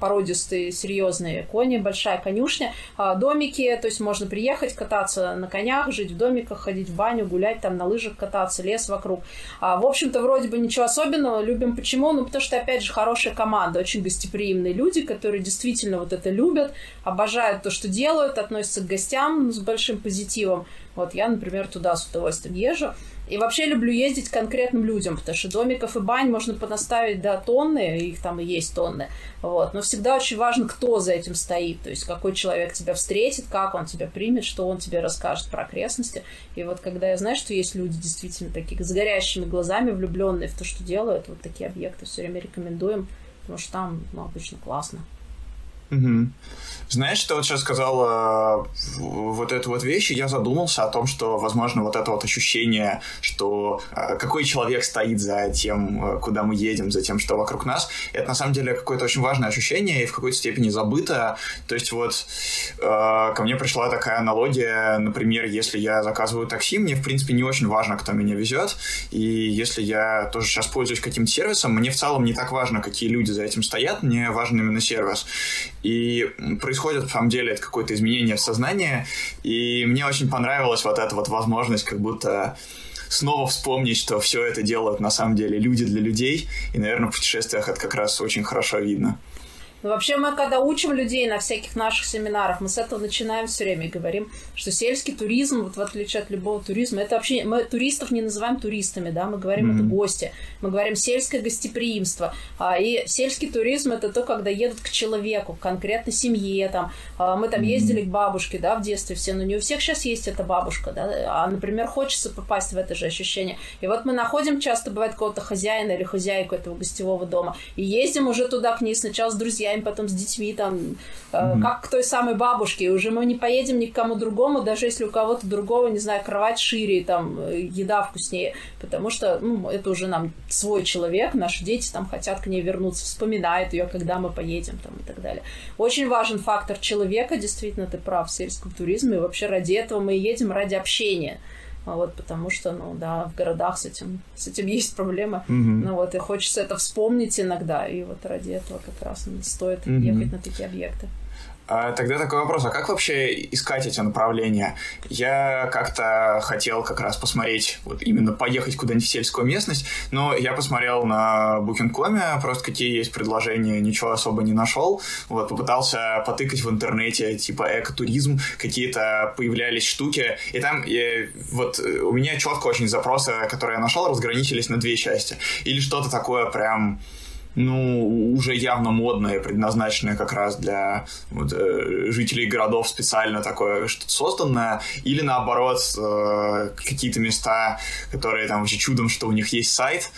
породистые, серьезные кони, большая конюшня, домики, то есть можно приехать, кататься на конях, жить в домиках, ходить в баню, гулять там, на лыжах кататься, лес вокруг. В общем-то, вроде бы ничего особенного, любим почему? Ну, потому что, опять же, хорошая команда, очень гостеприимные люди, которые действительно вот это любят, обожают то, что делают, относятся к гостям с большим позитивом. Вот я, например, туда с удовольствием езжу. И вообще люблю ездить к конкретным людям, потому что домиков и бань можно понаставить до тонны, их там и есть тонны. Вот. Но всегда очень важно, кто за этим стоит, то есть какой человек тебя встретит, как он тебя примет, что он тебе расскажет про окрестности. И вот когда я знаю, что есть люди действительно такие с горящими глазами, влюбленные в то, что делают, вот такие объекты все время рекомендуем, потому что там, ну, обычно классно. Угу. Знаешь, ты вот сейчас сказала вот эту вот вещь, и я задумался о том, что, возможно, вот это вот ощущение, что какой человек стоит за тем, куда мы едем, за тем, что вокруг нас, это на самом деле какое-то очень важное ощущение и в какой-то степени забыто. То есть вот э, ко мне пришла такая аналогия, например, если я заказываю такси, мне, в принципе, не очень важно, кто меня везет, и если я тоже сейчас пользуюсь каким-то сервисом, мне в целом не так важно, какие люди за этим стоят, мне важен именно сервис. И происходит, на самом деле, какое-то изменение в сознании, и мне очень понравилась вот эта вот возможность как будто снова вспомнить, что все это делают на самом деле люди для людей, и, наверное, в путешествиях это как раз очень хорошо видно. Но вообще мы, когда учим людей на всяких наших семинарах, мы с этого начинаем все время и говорим, что сельский туризм, вот в отличие от любого туризма, это вообще мы туристов не называем туристами, да, мы говорим, mm-hmm. это гости, мы говорим сельское гостеприимство. И сельский туризм это то, когда едут к человеку, к конкретной семье, там, мы там mm-hmm. ездили к бабушке, да, в детстве все, но не у всех сейчас есть эта бабушка, да, а, например, хочется попасть в это же ощущение. И вот мы находим часто, бывает, какого-то хозяина или хозяйку этого гостевого дома и ездим уже туда к ней сначала с друзьями, потом с детьми, там, mm-hmm. как к той самой бабушке, и уже мы не поедем ни к кому другому, даже если у кого-то другого, не знаю, кровать шире, там, еда вкуснее, потому что, ну, это уже нам свой человек, наши дети там хотят к ней вернуться, вспоминают ее, когда мы поедем, там, и так далее. Очень важен фактор человека, действительно, ты прав, в сельском туризме, и вообще ради этого мы едем, ради общения. Вот, потому что, ну да, в городах с этим, с этим есть проблемы. Mm-hmm. Ну вот, и хочется это вспомнить иногда. И вот ради этого как раз стоит mm-hmm. ехать на такие объекты. Тогда такой вопрос, а как вообще искать эти направления? Я как-то хотел как раз посмотреть, вот именно поехать куда-нибудь в сельскую местность, но я посмотрел на букинг точка ком, просто какие есть предложения, ничего особо не нашел. Вот, попытался потыкать в интернете, типа экотуризм, какие-то появлялись штуки, и там я, вот у меня четко очень запросы, которые я нашел, разграничились на две части. Или что-то такое прям... ну, уже явно модное, предназначенное как раз для вот, э, жителей городов, специально такое что-то созданное, или наоборот э, какие-то места, которые там вообще чудом, что у них есть сайт.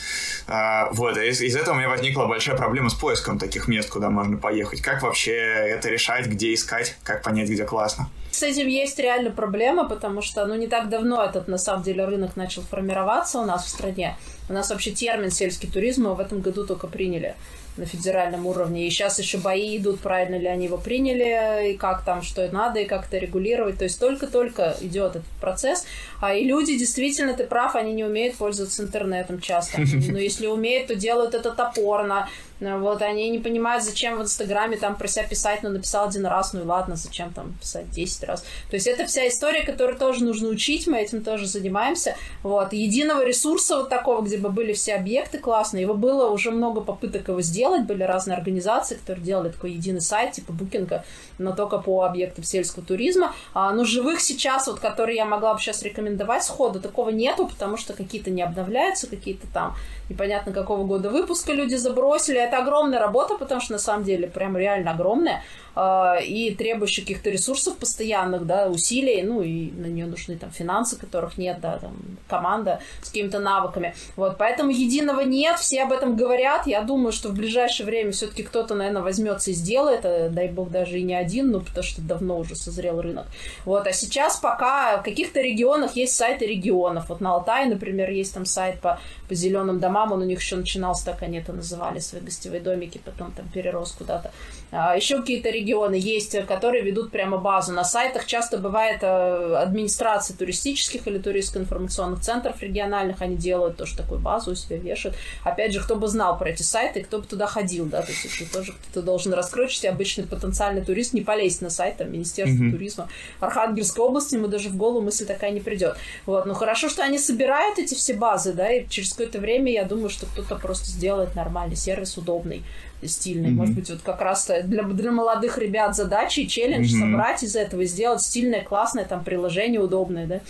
Э, вот, из, из этого у меня возникла большая проблема с поиском таких мест, куда можно поехать. Как вообще это решать, где искать, как понять, где классно? С этим есть реально проблема, потому что, ну, не так давно этот, на самом деле, рынок начал формироваться у нас в стране. У нас вообще термин «сельский туризм» мы в этом году только приняли на федеральном уровне. И сейчас еще бои идут, правильно ли они его приняли, и как там, что надо, и как это регулировать. То есть только-только идет этот процесс. А и люди, действительно, ты прав, они не умеют пользоваться интернетом часто. Но если умеют, то делают это топорно. Вот, они не понимают, зачем в Инстаграме там про себя писать, ну, написал один раз, ну и ладно, зачем там писать десять раз. То есть это вся история, которую тоже нужно учить, мы этим тоже занимаемся. Вот, единого ресурса вот такого, где бы были все объекты классные, его было уже много попыток его сделать, были разные организации, которые делали такой единый сайт, типа букинга, но только по объектам сельского туризма. А, ну, живых сейчас, вот, которые я могла бы сейчас рекомендовать сходу, такого нету, потому что какие-то не обновляются, какие-то там непонятно какого года выпуска люди забросили. Это огромная работа, потому что на самом деле прям реально огромная э, и требующая каких-то ресурсов постоянных, да, усилий, ну и на нее нужны там финансы, которых нет, да, там команда с какими-то навыками. Вот, поэтому единого нет, все об этом говорят. Я думаю, что в ближайшее время все-таки кто-то, наверное, возьмется и сделает, а, дай бог, даже и не один, ну, потому что давно уже созрел рынок. Вот, а сейчас пока в каких-то регионах есть сайты регионов. Вот на Алтае, например, есть там сайт по, по зеленым домам, он у них еще начинался, так они это называли, свои гостевые домики, потом там перерос куда-то. А, еще какие-то регионы есть, которые ведут прямо базу. На сайтах часто бывает а, администрации туристических или туристско-информационных центров региональных, они делают тоже такую базу у себя вешают. Опять же, кто бы знал про эти сайты, кто бы туда ходил, да, то есть это тоже кто-то должен раскручивать, и обычный потенциальный турист не полезет на сайт там, Министерства mm-hmm. туризма Архангельской области, ему даже в голову мысль такая не придет. Вот, но хорошо, что они собирают эти все базы, да, и через какое-то время, я думаю, что кто-то просто сделает нормальный сервис, удобный. стильный. Mm-hmm. Может быть, вот как раз для, для молодых ребят задача и челлендж mm-hmm. собрать из этого и сделать стильное, классное там приложение удобное, да?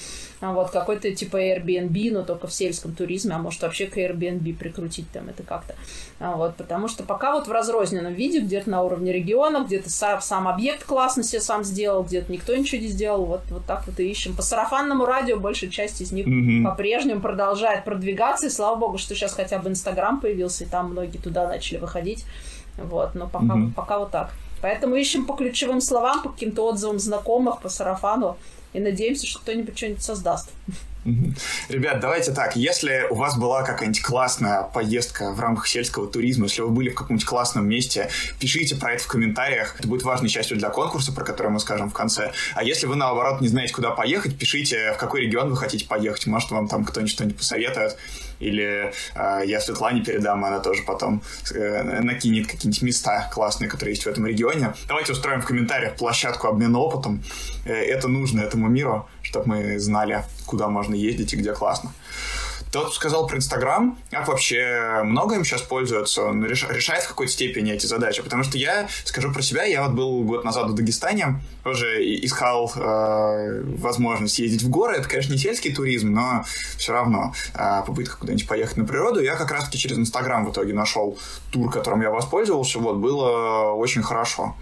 А вот какой-то типа Airbnb, но только в сельском туризме, а может вообще к Airbnb прикрутить там это как-то. А вот, потому что пока вот в разрозненном виде, где-то на уровне региона, где-то сам, сам объект классно себе сам сделал, где-то никто ничего не сделал, вот, вот так вот и ищем. По сарафанному радио большая часть из них mm-hmm. по-прежнему продолжает продвигаться, и слава богу, что сейчас хотя бы Инстаграм появился, и там многие туда начали выходить. Вот, но пока, mm-hmm. пока вот так. Поэтому ищем по ключевым словам, по каким-то отзывам знакомых, по сарафану, и надеемся, что кто-нибудь что-нибудь создаст. Ребят, давайте так, если у вас была какая-нибудь классная поездка в рамках сельского туризма, если вы были в каком-нибудь классном месте, пишите про это в комментариях, это будет важной частью для конкурса, про который мы скажем в конце. А если вы, наоборот, не знаете, куда поехать, пишите, в какой регион вы хотите поехать, может, вам там кто-нибудь что-нибудь посоветует, или э, я Светлане передам, она тоже потом э, накинет какие-нибудь места классные, которые есть в этом регионе. Давайте устроим в комментариях площадку обмена опытом, э, это нужно этому миру, чтобы мы знали, куда можно ездить и где классно. Тот сказал про Инстаграм, как вообще много им сейчас пользуются, он решает в какой-то степени эти задачи, потому что я скажу про себя, я вот был год назад в Дагестане, тоже искал э, возможность ездить в горы, это, конечно, не сельский туризм, но все равно э, попытка куда-нибудь поехать на природу, я как раз-таки через Инстаграм в итоге нашел тур, которым я воспользовался, вот, было очень хорошо.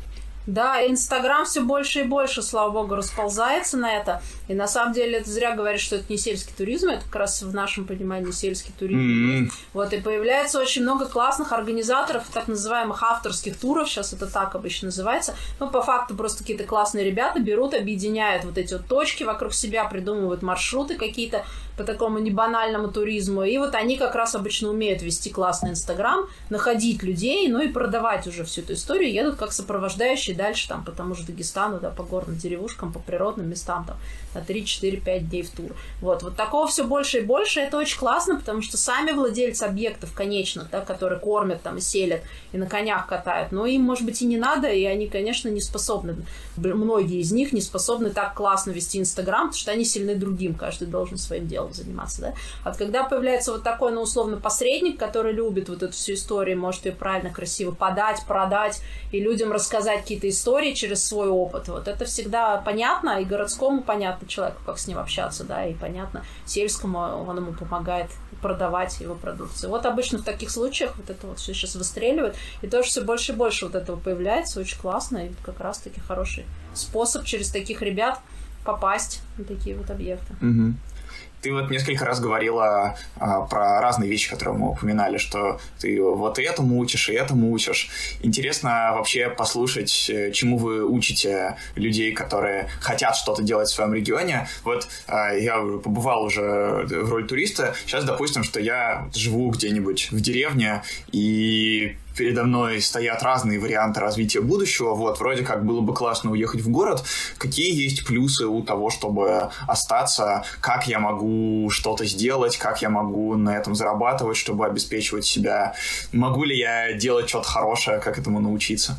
Да, Инстаграм все больше и больше, слава богу, расползается на это. И на самом деле это зря говорят, что это не сельский туризм, это как раз в нашем понимании сельский туризм. Mm-hmm. Вот, и появляется очень много классных организаторов так называемых авторских туров, сейчас это так обычно называется. Ну, по факту просто какие-то классные ребята берут, объединяют вот эти вот точки вокруг себя, придумывают маршруты какие-то по такому небанальному туризму. И вот они как раз обычно умеют вести классный Инстаграм, находить людей, ну и продавать уже всю эту историю, едут как сопровождающие дальше там по тому же Дагестану, да, по горным деревушкам, по природным местам там на три-четыре-пять дней в тур. Вот, вот такого все больше и больше, это очень классно, потому что сами владельцы объектов, конечно, да, которые кормят там и селят, и на конях катают, но им, может быть, и не надо, и они, конечно, не способны, многие из них не способны так классно вести Инстаграм, потому что они сильны другим, каждый должен своим делом заниматься, да. А когда появляется вот такой, ну, условно, посредник, который любит вот эту всю историю, может ее правильно, красиво подать, продать, и людям рассказать какие-то истории через свой опыт, вот это всегда понятно, и городскому понятно человеку, как с ним общаться, да, и понятно сельскому, он ему помогает продавать его продукцию. Вот обычно в таких случаях вот это вот все сейчас выстреливает, и тоже все больше и больше вот этого появляется, очень классно, и как раз-таки хороший способ через таких ребят попасть на такие вот объекты. Угу. Ты вот несколько раз говорила а, про разные вещи, которые мы упоминали, что ты вот и этому учишь, и этому учишь. Интересно вообще послушать, чему вы учите людей, которые хотят что-то делать в своем регионе. Вот а, я побывал уже в роли туриста. Сейчас, допустим, что я живу где-нибудь в деревне, и передо мной стоят разные варианты развития будущего. Вот, вроде как было бы классно уехать в город. Какие есть плюсы у того, чтобы остаться? Как я могу что-то сделать? Как я могу на этом зарабатывать, чтобы обеспечивать себя? Могу ли я делать что-то хорошее? Как этому научиться?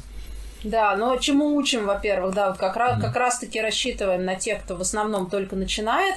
Да, но чему учим, во-первых, да, вот как, mm-hmm. раз, как раз-таки рассчитываем на тех, кто в основном только начинает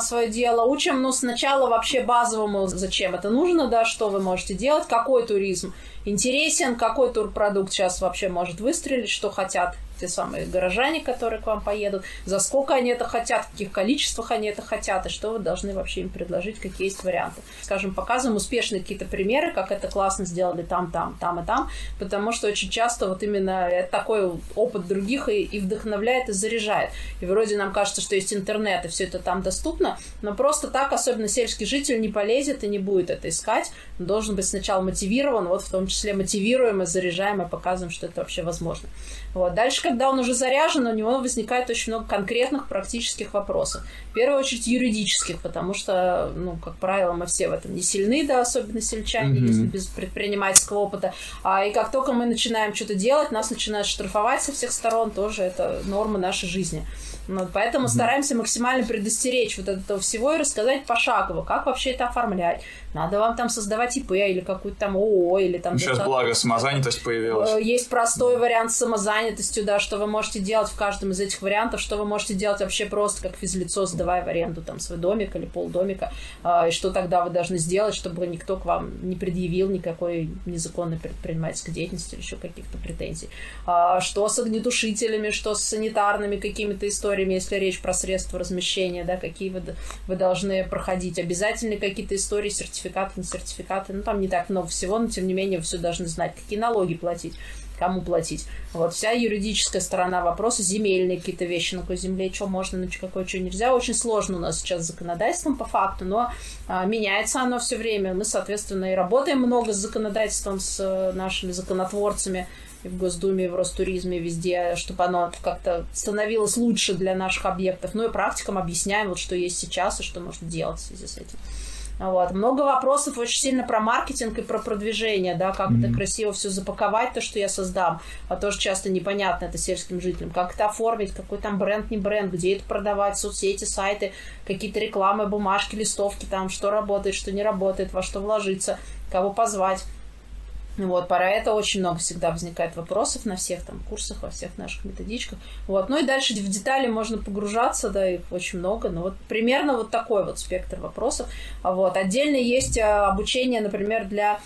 свое дело, учим, ну, сначала вообще базовому, зачем это нужно, да, что вы можете делать, какой туризм интересен, какой турпродукт сейчас вообще может выстрелить, что хотят те самые горожане, которые к вам поедут, за сколько они это хотят, в каких количествах они это хотят, и что вы должны вообще им предложить, какие есть варианты. Скажем, показываем успешные какие-то примеры, как это классно сделали там, там, там и там, потому что очень часто вот именно такой опыт других и, и вдохновляет, и заряжает. И вроде нам кажется, что есть интернет, и все это там доступно, но просто так, особенно сельский житель, не полезет и не будет это искать. Он должен быть сначала мотивирован, вот в том числе мотивируем и заряжаем, и показываем, что это вообще возможно. Вот. Дальше, когда он уже заряжен, у него возникает очень много конкретных практических вопросов. В первую очередь юридических, потому что, ну, как правило, мы все в этом не сильны, да, особенно сельчане, mm-hmm. если без предпринимательского опыта. А, и как только мы начинаем что-то делать, нас начинают штрафовать со всех сторон, тоже это норма нашей жизни. Ну, поэтому стараемся максимально предостеречь вот от этого всего и рассказать пошагово, как вообще это оформлять. Надо вам там создавать ИП или какую-то там ООО. Или там сейчас достаточно... благо самозанятость появилась. Есть простой вариант с самозанятостью, да, что вы можете делать в каждом из этих вариантов, что вы можете делать вообще просто как физлицо, сдавая в аренду там свой домик или полдомика, и что тогда вы должны сделать, чтобы никто к вам не предъявил никакой незаконной предпринимательской деятельности или еще каких-то претензий. Что с огнетушителями, что с санитарными какими-то историями, если речь про средства размещения, да, какие вы, вы должны проходить. Обязательно какие-то истории, сертификаты, не сертификаты. Ну, там не так много всего, но тем не менее вы все должны знать, какие налоги платить, кому платить. Вот вся юридическая сторона вопроса, земельные какие-то вещи, на какой земле, что можно, на какой, что нельзя. Очень сложно у нас сейчас с законодательством по факту, но а, меняется оно все время. Мы, соответственно, и работаем много с законодательством, с э, нашими законотворцами и в Госдуме, и в Ростуризме, и везде, чтобы оно как-то становилось лучше для наших объектов. Ну и практикам объясняем, вот, что есть сейчас и что можно делать в связи с этим. Вот. Много вопросов очень сильно про маркетинг и про продвижение, да, как mm-hmm. это красиво все запаковать, то, что я создам, а тоже часто непонятно это сельским жителям, как это оформить, какой там бренд, не бренд, где это продавать, соцсети, сайты, какие-то рекламы, бумажки, листовки, там, что работает, что не работает, во что вложиться, кого позвать. Вот, про это очень много всегда возникает вопросов на всех там курсах, во всех наших методичках. Вот, ну и дальше в детали можно погружаться, да, их очень много, но вот примерно вот такой вот спектр вопросов. Вот, отдельно есть обучение, например, для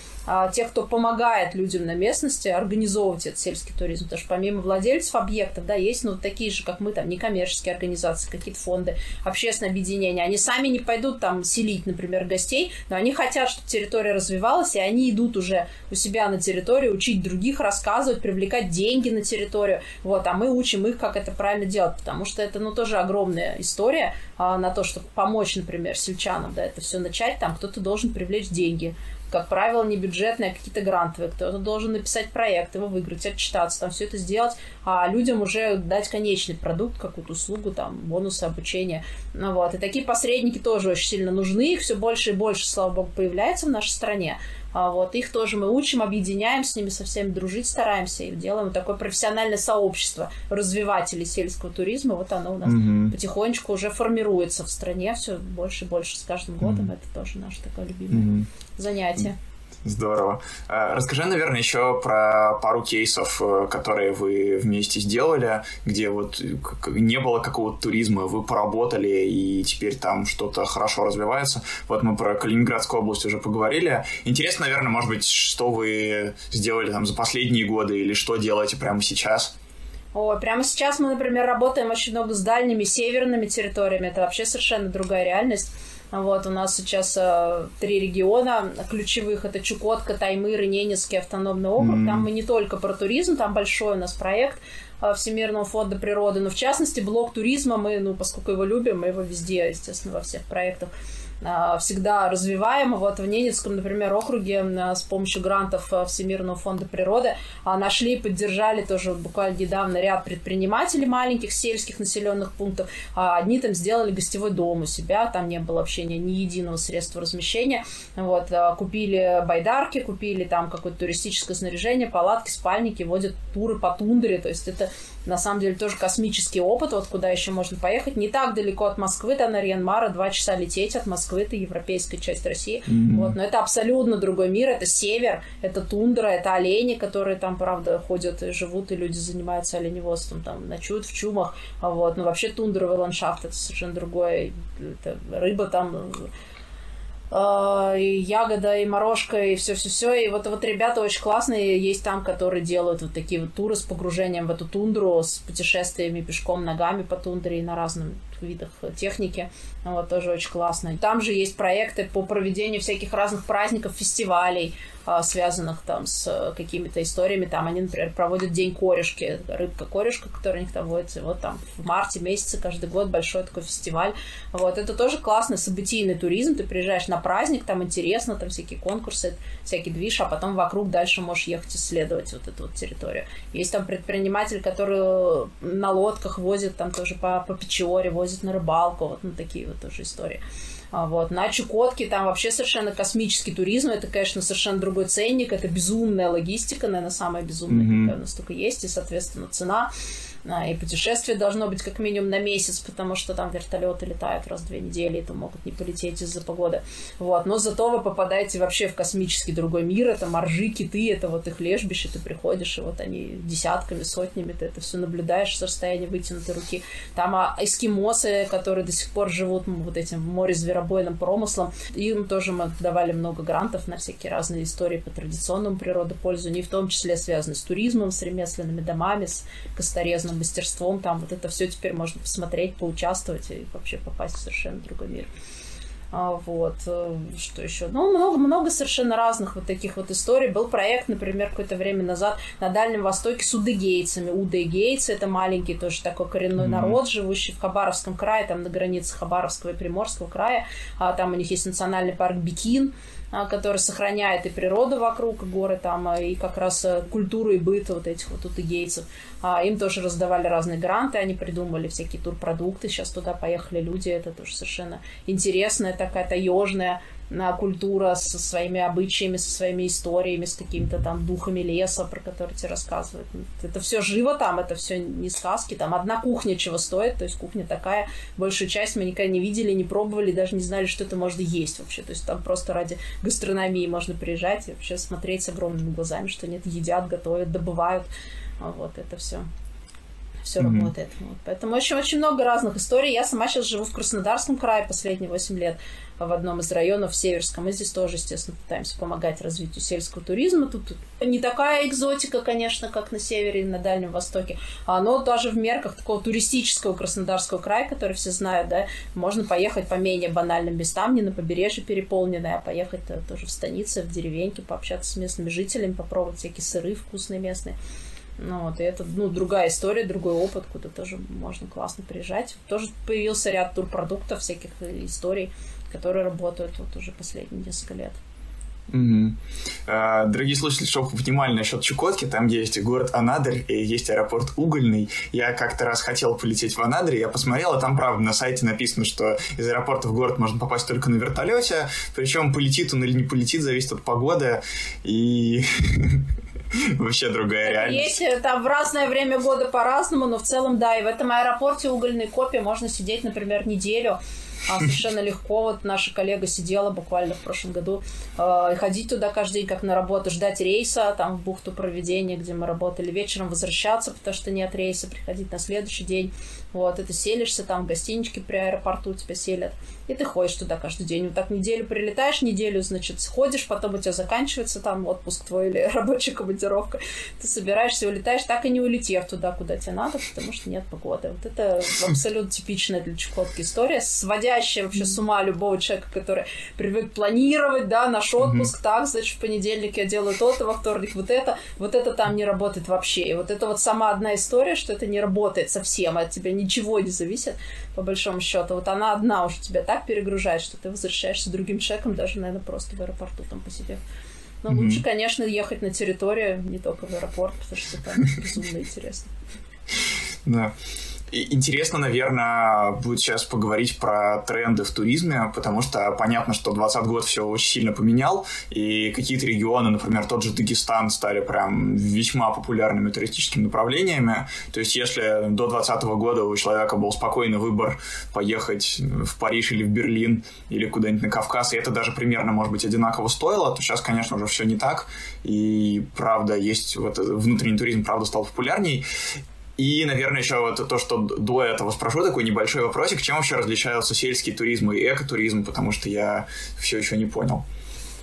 тех, кто помогает людям на местности организовывать этот сельский туризм, потому что помимо владельцев объектов, да, есть, ну, такие же, как мы, там, некоммерческие организации, какие-то фонды, общественные объединения, они сами не пойдут там селить, например, гостей, но они хотят, чтобы территория развивалась, и они идут уже у себя на территорию учить других, рассказывать, привлекать деньги на территорию, вот, а мы учим их, как это правильно делать, потому что это, ну, тоже огромная история а, на то, чтобы помочь, например, сельчанам, да, это все начать, там, кто-то должен привлечь деньги, как правило, не бюджетные, а какие-то грантовые. Кто-то должен написать проект, его выиграть, отчитаться, там все это сделать, а людям уже дать конечный продукт, какую-то услугу, там, бонусы, обучение. Ну, вот. И такие посредники тоже очень сильно нужны, их все больше и больше, слава богу, появляется в нашей стране. А вот их тоже мы учим, объединяем с ними, со всеми дружить стараемся и делаем такое профессиональное сообщество развивателей сельского туризма. Вот оно у нас mm-hmm. потихонечку уже формируется в стране все больше и больше с каждым годом. Mm-hmm. Это тоже наше такое любимое mm-hmm. занятие. Здорово. Расскажи, наверное, еще про пару кейсов, которые вы вместе сделали, где вот не было какого-то туризма, вы поработали, и теперь там что-то хорошо развивается. Вот мы про Калининградскую область уже поговорили. Интересно, наверное, может быть, что вы сделали там за последние годы или что делаете прямо сейчас? О, прямо сейчас мы, например, работаем очень много с дальними северными территориями. Это вообще совершенно другая реальность. Вот, у нас сейчас э, три региона ключевых, это Чукотка, Таймыр и Ненецкий автономный округ, mm-hmm. там мы не только про туризм, там большой у нас проект э, Всемирного фонда природы, но в частности блок туризма мы, ну, поскольку его любим, мы его везде, естественно, во всех проектах э, всегда развиваем. Вот в Ненецком, например, округе э, с помощью грантов э, Всемирного фонда природы э, нашли и поддержали тоже вот, буквально недавно ряд предпринимателей маленьких сельских населенных пунктов, э, одни там сделали гостевой дом у себя, там не было вообще ни единого средства размещения. Вот. Купили байдарки, купили там какое-то туристическое снаряжение, палатки, спальники, водят туры по тундре. То есть это на самом деле тоже космический опыт, вот куда еще можно поехать. Не так далеко от Москвы, до Нарьян-Мара, два часа лететь от Москвы, это европейская часть России. Mm-hmm. Вот. Но это абсолютно другой мир, это север, это тундра, это олени, которые там, правда, ходят и живут, и люди занимаются оленеводством, там ночуют в чумах. Вот. Но вообще тундровый ландшафт, это совершенно другое. Это рыба там, и ягода, и морожка, и все-все-все. И вот, вот ребята очень классные есть там, которые делают вот такие вот туры с погружением в эту тундру, с путешествиями пешком, ногами по тундре и на разном видах техники. Вот, тоже очень классно. Там же есть проекты по проведению всяких разных праздников, фестивалей, связанных там с какими-то историями. Там они, например, проводят День корешки, рыбка-корешка, которая у них там водится. Вот там в марте месяце каждый год большой такой фестиваль. Вот, это тоже классный событийный туризм. Ты приезжаешь на праздник, там интересно, там всякие конкурсы, всякий движ, а потом вокруг дальше можешь ехать исследовать вот эту вот территорию. Есть там предприниматель, который на лодках возит, там тоже по, по Печоре возит, на рыбалку, вот на такие вот тоже истории. Вот. На Чукотке там вообще совершенно космический туризм, это, конечно, совершенно другой ценник, это безумная логистика, наверное, самая безумная, mm-hmm. какая у нас только есть, и, соответственно, цена. И путешествие должно быть как минимум на месяц, потому что там вертолеты летают раз в две недели, и то могут не полететь из-за погоды. Вот. Но зато вы попадаете вообще в космический другой мир. Это моржи, киты, это вот их лежбище. Ты приходишь, и вот они десятками, сотнями. Ты это все наблюдаешь со расстояния вытянутой руки. Там эскимосы, которые до сих пор живут вот этим море-зверобойным промыслом. Им тоже мы давали много грантов на всякие разные истории по традиционному природопользованию, и в том числе связаны с туризмом, с ремесленными домами, с косторезным мастерством. Там вот это все теперь можно посмотреть, поучаствовать и вообще попасть в совершенно другой мир. Вот, что еще? Ну, много-много совершенно разных вот таких вот историй. Был проект, например, какое-то время назад на Дальнем Востоке с удэгейцами. Удэгейцы — это маленький тоже такой коренной mm-hmm. народ, живущий в Хабаровском крае, там на границе Хабаровского и Приморского края. А там у них есть национальный парк Бикин, который сохраняет и природу вокруг, и горы там, и как раз культуру и быт вот этих вот удэгейцев. Им тоже раздавали разные гранты, они придумали всякие турпродукты, сейчас туда поехали люди, это тоже совершенно интересная такая таежная культура со своими обычаями, со своими историями, с какими-то там духами леса, про которые тебе рассказывают. Это все живо там, это все не сказки, там одна кухня чего стоит, то есть кухня такая, большую часть мы никогда не видели, не пробовали, даже не знали, что это можно есть вообще, то есть там просто ради гастрономии можно приезжать и вообще смотреть с огромными глазами, что нет, едят, готовят, добывают, вот это все. Все mm-hmm. работает. Вот. Поэтому очень, очень много разных историй. Я сама сейчас живу в Краснодарском крае последние восемь лет в одном из районов, в Северском. Мы здесь тоже, естественно, пытаемся помогать развитию сельского туризма. Тут, тут не такая экзотика, конечно, как на севере и на Дальнем Востоке. Но даже в мерках такого туристического Краснодарского края, который все знают, да, можно поехать по менее банальным местам, не на побережье переполненное, а поехать тоже в станицы, в деревеньки, пообщаться с местными жителями, попробовать всякие сыры вкусные местные. Ну, вот, и это, ну, другая история, другой опыт, куда тоже можно классно приезжать. Тоже появился ряд турпродуктов, всяких историй, которые работают вот уже последние несколько лет. Mm-hmm. Uh, дорогие слушатели, чтобы понимали насчет Чукотки, там есть город Анадырь и есть аэропорт Угольный. Я как-то раз хотел полететь в Анадырь, я посмотрел, а там, правда, на сайте написано, что из аэропорта в город можно попасть только на вертолете, причем полетит он или не полетит, зависит от погоды, и... Вообще другая реальность. Есть, там в разное время года по-разному, но в целом, да, и в этом аэропорте Угольной копии можно сидеть, например, неделю. А совершенно легко. Вот наша коллега сидела буквально в прошлом году э, и ходить туда каждый день как на работу, ждать рейса, там в бухту проведения, где мы работали, вечером возвращаться, потому что нет рейса, приходить на следующий день. Вот, и ты селишься там в гостиничке при аэропорту, тебя селят, и ты ходишь туда каждый день. Вот так неделю прилетаешь, неделю, значит, сходишь, потом у тебя заканчивается там отпуск твой или рабочая командировка. Ты собираешься, улетаешь, так и не улетев туда, куда тебе надо, потому что нет погоды. Вот это абсолютно типичная для Чукотки история, сводя вообще с ума любого человека, который привык планировать, да, наш отпуск, mm-hmm. так, значит, в понедельник я делаю то-то, во вторник вот это, вот это там не работает вообще. И вот это вот сама одна история, что это не работает совсем, от тебя ничего не зависит, по большому счету. Вот она одна уже тебя так перегружает, что ты возвращаешься другим человеком, даже, наверное, просто в аэропорту там посидев. Но mm-hmm. лучше, конечно, ехать на территорию, не только в аэропорт, потому что там безумно интересно. Да. Интересно, наверное, будет сейчас поговорить про тренды в туризме, потому что понятно, что двадцатый год все очень сильно поменял, и какие-то регионы, например, тот же Дагестан, стали прям весьма популярными туристическими направлениями. То есть, если до двадцатого года у человека был спокойный выбор поехать в Париж или в Берлин, или куда-нибудь на Кавказ, и это даже примерно, может быть, одинаково стоило, то сейчас, конечно, уже все не так, и правда, есть вот внутренний туризм, правда, стал популярней. И, наверное, еще вот то, что до этого спрошу, такой небольшой вопросик, чем вообще различаются сельский туризм и экотуризм, потому что я все еще не понял.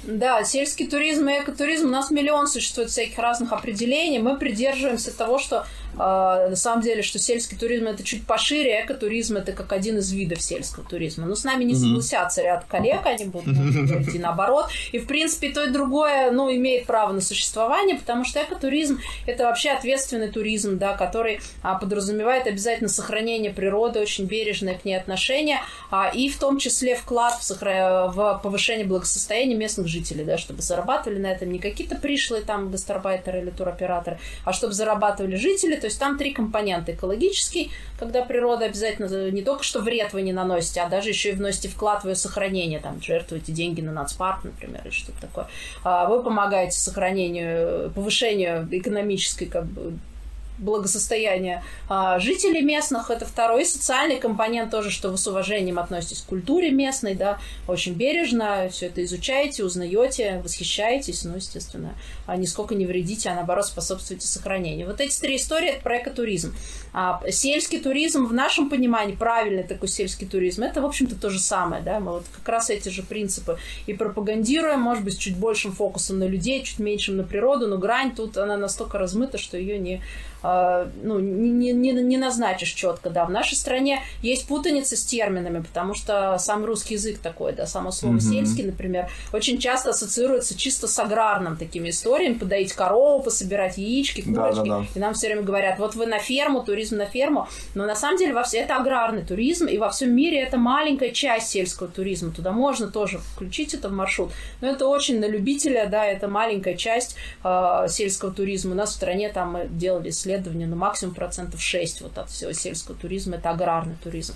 Да, сельский туризм и экотуризм, у нас миллион существует всяких разных определений, мы придерживаемся того, что э, на самом деле, что сельский туризм — это чуть пошире, экотуризм — это как один из видов сельского туризма, но с нами не согласятся ряд коллег, они будут говорить и наоборот, и в принципе то и другое, ну, имеет право на существование, потому что экотуризм — это вообще ответственный туризм, да, который а, подразумевает обязательно сохранение природы, очень бережное к ней отношение, а, и в том числе вклад в, сохра... в повышение благосостояния местных жителей. Жители, да, чтобы зарабатывали на этом не какие-то пришлые там гастарбайтеры или туроператоры, а чтобы зарабатывали жители. То есть там три компонента. Экологический, когда природа обязательно не только что вред вы не наносите, а даже еще и вносите вклад в ее сохранение, там жертвуете деньги на нацпарк, например, или что-то такое. Вы помогаете сохранению, повышению экономической как бы благосостояния а, жителей местных, это второй. И социальный компонент тоже, что вы с уважением относитесь к культуре местной, да, очень бережно все это изучаете, узнаете, восхищаетесь, ну, естественно, нисколько не вредите, а наоборот способствуете сохранению. Вот эти три истории — это про экотуризм. А сельский туризм в нашем понимании, правильный такой сельский туризм, это, в общем-то, то же самое, да, мы вот как раз эти же принципы и пропагандируем, может быть, с чуть большим фокусом на людей, чуть меньшим на природу, но грань тут, она настолько размыта, что ее не... Ну, не, не, не назначишь четко, да. В нашей стране есть путаница с терминами, потому что сам русский язык такой, да, само слово mm-hmm. сельский, например, очень часто ассоциируется чисто с аграрным такими историями, подоить корову, пособирать яички, курочки, да, да, да. И нам все время говорят, вот вы на ферму, туризм на ферму, но на самом деле во все... это аграрный туризм, и во всем мире это маленькая часть сельского туризма, туда можно тоже включить это в маршрут, но это очень на любителя, да, это маленькая часть э, сельского туризма, у нас в стране там мы делали исследования, но максимум процентов шесть вот от всего сельского туризма это аграрный туризм.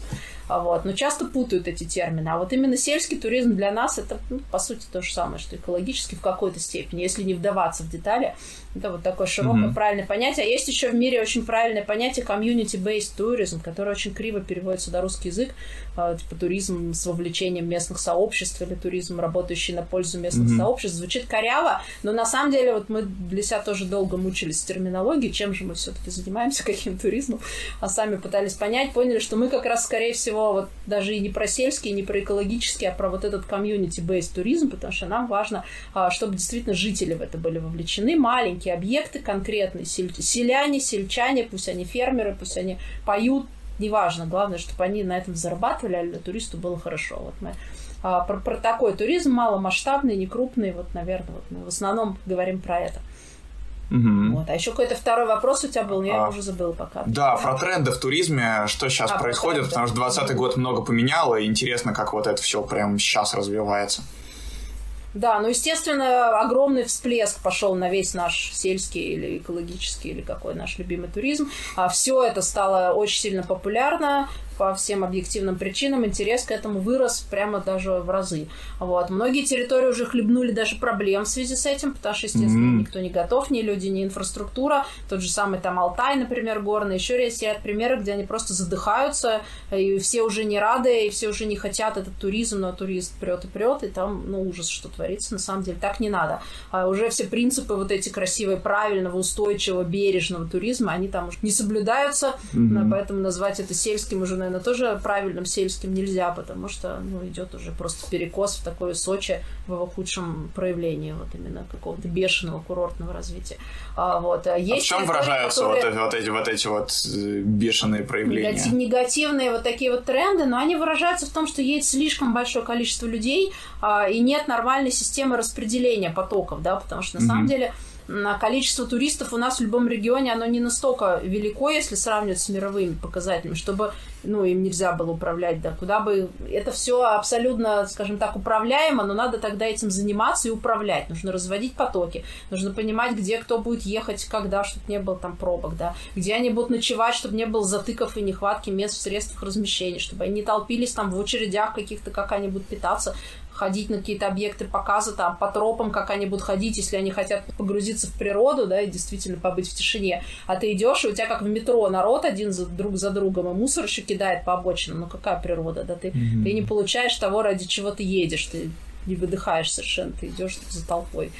Вот. Но часто путают эти термины. А вот именно сельский туризм для нас это, ну, по сути, то же самое, что экологический в какой-то степени, если не вдаваться в детали. Это вот такое широкое mm-hmm. правильное понятие. А есть еще в мире очень правильное понятие community-based tourism, которое очень криво переводится на русский язык. Типа туризм с вовлечением местных сообществ или туризм, работающий на пользу местных mm-hmm. сообществ. Звучит коряво, но на самом деле вот мы для себя тоже долго мучились с терминологией, чем же мы все-таки занимаемся, каким туризмом, а сами пытались понять, поняли, что мы как раз, скорее всего, вот даже и не про сельский, и не про экологический, а про вот этот community-based туризм, потому что нам важно, чтобы действительно жители в это были вовлечены, маленькие объекты конкретные, селяне, сельчане, пусть они фермеры, пусть они поют, неважно, главное, чтобы они на этом зарабатывали, а для туристу было хорошо. Вот мы про, про такой туризм, маломасштабный, некрупный, вот, наверное, вот мы в основном говорим про это. Угу. Вот. А еще какой-то второй вопрос у тебя был, но я а, его уже забыла пока. Да, про тренды в туризме, что сейчас а, происходит, потому что двадцатый год много поменяло, и интересно, как вот это все прямо сейчас развивается. Да, ну, естественно, огромный всплеск пошел на весь наш сельский или экологический, или какой наш любимый туризм. А все это стало очень сильно популярно. По всем объективным причинам интерес к этому вырос прямо даже в разы. Вот. Многие территории уже хлебнули даже проблем в связи с этим, потому что, естественно, mm-hmm. никто не готов, ни люди, ни инфраструктура. Тот же самый там Алтай, например, горный. Еще есть ряд примеров, где они просто задыхаются, и все уже не рады, и все уже не хотят этот туризм, но турист прет и прет, и там, ну, ужас, что творится. На самом деле так не надо. А уже все принципы вот эти красивые, правильного, устойчивого, бережного туризма, они там уже не соблюдаются, mm-hmm. поэтому назвать это сельским уже, наверное, тоже правильным сельским нельзя, потому что, ну, идет уже просто перекос в такое Сочи в его худшем проявлении, вот именно какого-то бешеного курортного развития. А, вот. Есть а в чем выражаются которые... вот, эти, вот эти вот бешеные проявления? Негатив, негативные вот такие вот тренды, но они выражаются в том, что едет слишком большое количество людей, а, и нет нормальной системы распределения потоков, да, потому что на mm-hmm. самом деле... количество туристов у нас в любом регионе, оно не настолько велико, если сравнивать с мировыми показателями, чтобы, ну, им нельзя было управлять, да, куда бы... Это все абсолютно, скажем так, управляемо, но надо тогда этим заниматься и управлять. Нужно разводить потоки, нужно понимать, где кто будет ехать, когда, чтобы не было там пробок, да, где они будут ночевать, чтобы не было затыков и нехватки мест в средствах размещения, чтобы они не толпились там в очередях каких-то, как они будут питаться, ходить на какие-то объекты показа, там, по тропам, как они будут ходить, если они хотят погрузиться в природу, да, и действительно побыть в тишине. А ты идешь, и у тебя как в метро народ один за, друг за другом, и мусор еще кидает по обочинам. Ну, какая природа, да? Ты, mm-hmm. ты не получаешь того, ради чего ты едешь, ты не выдыхаешь совершенно, ты идешь за толпой.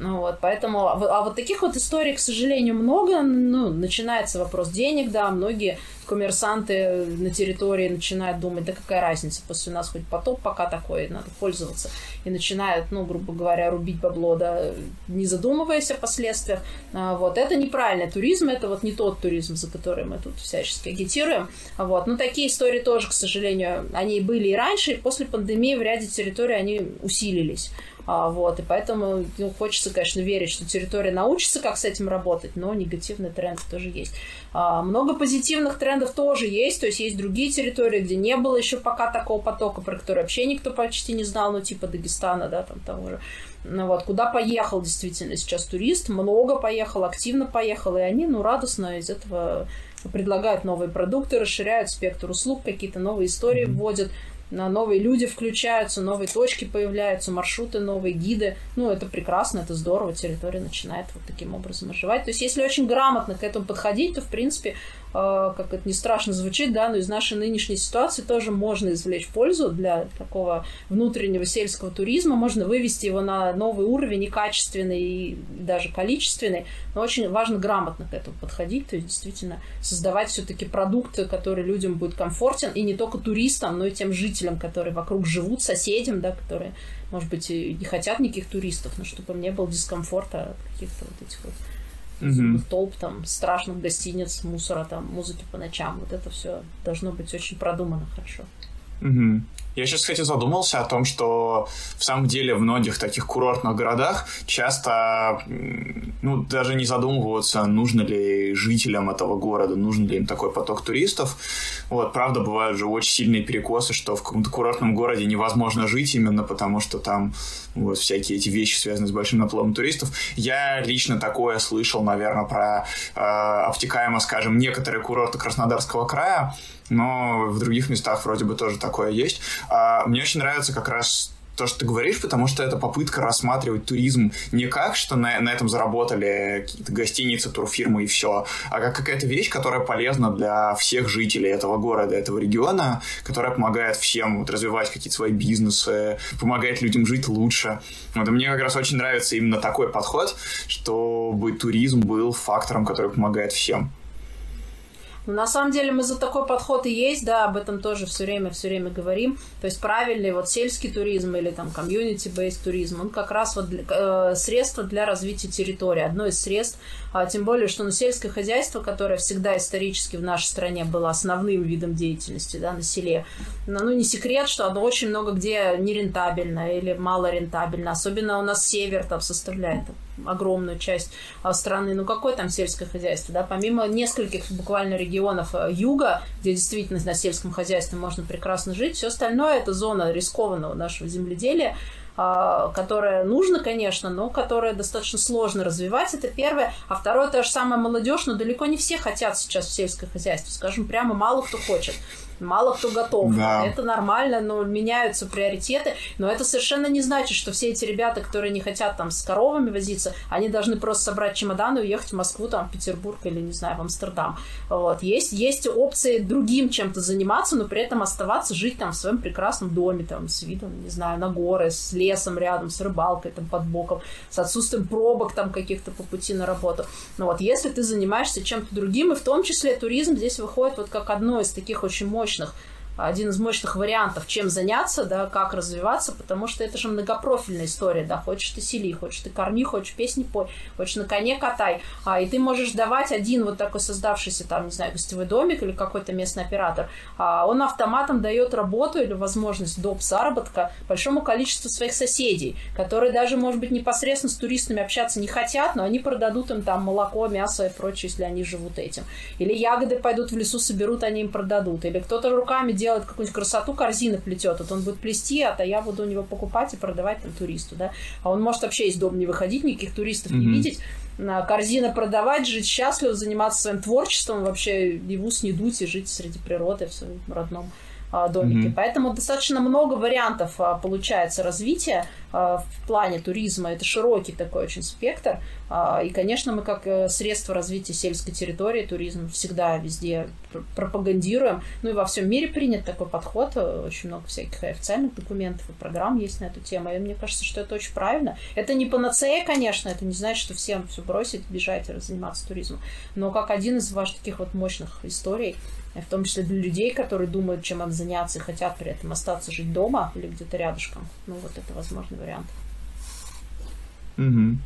Ну, вот, поэтому, а вот таких вот историй, к сожалению, много. Ну, начинается вопрос денег, да, многие коммерсанты на территории начинают думать, да какая разница, после нас хоть потоп пока такой, надо пользоваться. И начинают, ну, грубо говоря, рубить бабло, да, не задумываясь о последствиях. Вот, это неправильный туризм, это вот не тот туризм, за который мы тут всячески агитируем. Вот, но такие истории тоже, к сожалению, они были и раньше, и после пандемии в ряде территорий они усилились. Вот, и поэтому, ну, хочется, конечно, верить, что территория научится, как с этим работать, но негативный тренд тоже есть. А, много позитивных трендов тоже есть, то есть есть другие территории, где не было еще пока такого потока, про который вообще никто почти не знал, ну, типа Дагестана, да, там того же. Ну, вот, куда поехал действительно сейчас турист, много поехал, активно поехал, и они, ну, радостно из этого предлагают новые продукты, расширяют спектр услуг, какие-то новые истории вводят. на новые люди включаются, новые точки появляются, маршруты новые, гиды. Ну, это прекрасно, это здорово, территория начинает вот таким образом оживать. То есть, если очень грамотно к этому подходить, то, в принципе, э, как это не страшно звучит, да, но из нашей нынешней ситуации тоже можно извлечь пользу для такого внутреннего сельского туризма, можно вывести его на новый уровень, и качественный, и даже количественный, но очень важно грамотно к этому подходить, то есть, действительно, создавать все-таки продукты, которые людям будут комфортен, и не только туристам, но и тем жителям, которые вокруг живут, соседям, да, которые, может быть, и не хотят никаких туристов, но чтобы им не было дискомфорта от каких-то вот этих вот mm-hmm. толп, там, страшных гостиниц, мусора, там, музыки по ночам. Вот это все должно быть очень продумано хорошо. Mm-hmm. Я сейчас, кстати, задумался о том, что в самом деле в многих таких курортных городах часто, ну, даже не задумываются, нужно ли жителям этого города, нужен ли им такой поток туристов. Вот, правда, бывают же очень сильные перекосы, что в каком-то курортном городе невозможно жить именно потому, что там вот всякие эти вещи связаны с большим наплывом туристов. Я лично такое слышал, наверное, про э, обтекаемо, скажем, некоторые курорты Краснодарского края, но в других местах вроде бы тоже такое есть. Мне очень нравится как раз то, что ты говоришь, потому что это попытка рассматривать туризм не как, что на, на этом заработали какие-то гостиницы, турфирмы и все, а как какая-то вещь, которая полезна для всех жителей этого города, этого региона, которая помогает всем вот, развивать какие-то свои бизнесы, помогает людям жить лучше. Вот, и мне как раз очень нравится именно такой подход, чтобы туризм был фактором, который помогает всем. На самом деле мы за такой подход и есть, да, об этом тоже все время, все время говорим. То есть правильный вот сельский туризм или там комьюнити-бейс туризм, он как раз вот для, э, средство для развития территории, одно из средств. А, тем более, что ну, сельское хозяйство, которое всегда исторически в нашей стране было основным видом деятельности, да, на селе, но, ну не секрет, что оно очень много где нерентабельно или мало рентабельно. Особенно у нас север там составляет огромную часть страны. Ну, какое там сельское хозяйство, да? Помимо нескольких буквально регионов юга, где действительно на сельском хозяйстве можно прекрасно жить, все остальное — это зона рискованного нашего земледелия, которое нужно, конечно, но которое достаточно сложно развивать, это первое. А второе, та же самая молодежь, но далеко не все хотят сейчас в сельское хозяйство. Скажем прямо, мало кто хочет, мало кто готов. Да. Это нормально, но меняются приоритеты. Но это совершенно не значит, что все эти ребята, которые не хотят там с коровами возиться, они должны просто собрать чемодан и уехать в Москву, там, в Петербург или, не знаю, в Амстердам. Вот. Есть, есть опции другим чем-то заниматься, но при этом оставаться, жить там в своем прекрасном доме, там, с видом, не знаю, на горы, с лесом рядом, с рыбалкой, там, под боком, с отсутствием пробок там каких-то по пути на работу. Но вот если ты занимаешься чем-то другим, и в том числе туризм здесь выходит вот как одно из таких очень мощных один из мощных вариантов, чем заняться, да, как развиваться, потому что это же многопрофильная история, да, хочешь ты сели, хочешь ты корми, хочешь песни пой, хочешь на коне катай, а, и ты можешь давать один вот такой создавшийся, там, не знаю, гостевой домик или какой-то местный оператор, а, он автоматом дает работу или возможность доп. Заработка большому количеству своих соседей, которые даже, может быть, непосредственно с туристами общаться не хотят, но они продадут им там молоко, мясо и прочее, если они живут этим. Или ягоды пойдут в лесу, соберут, они им продадут. Или кто-то руками делает делает какую-нибудь красоту, корзины плетет. Вот он будет плести, а то я буду у него покупать и продавать там туристу, да. А он может вообще из дома не выходить, никаких туристов mm-hmm. не видеть. Корзины продавать, жить счастливо, заниматься своим творчеством, вообще и в ус не дуть, и жить среди природы в своем родном а, домике. Mm-hmm. Поэтому достаточно много вариантов а, получается развития а, в плане туризма. Это широкий такой очень спектр. А, и, конечно, мы как средство развития сельской территории, туризм всегда везде пропагандируем. Ну и во всем мире принят такой подход. Очень много всяких официальных документов и программ есть на эту тему. И мне кажется, что это очень правильно. Это не панацея, конечно. Это не значит, что всем все бросить, бежать и заниматься туризмом. Но как один из ваших таких вот мощных историй, в том числе для людей, которые думают, чем им заняться и хотят при этом остаться жить дома или где-то рядышком. Ну вот это возможный вариант. Угу.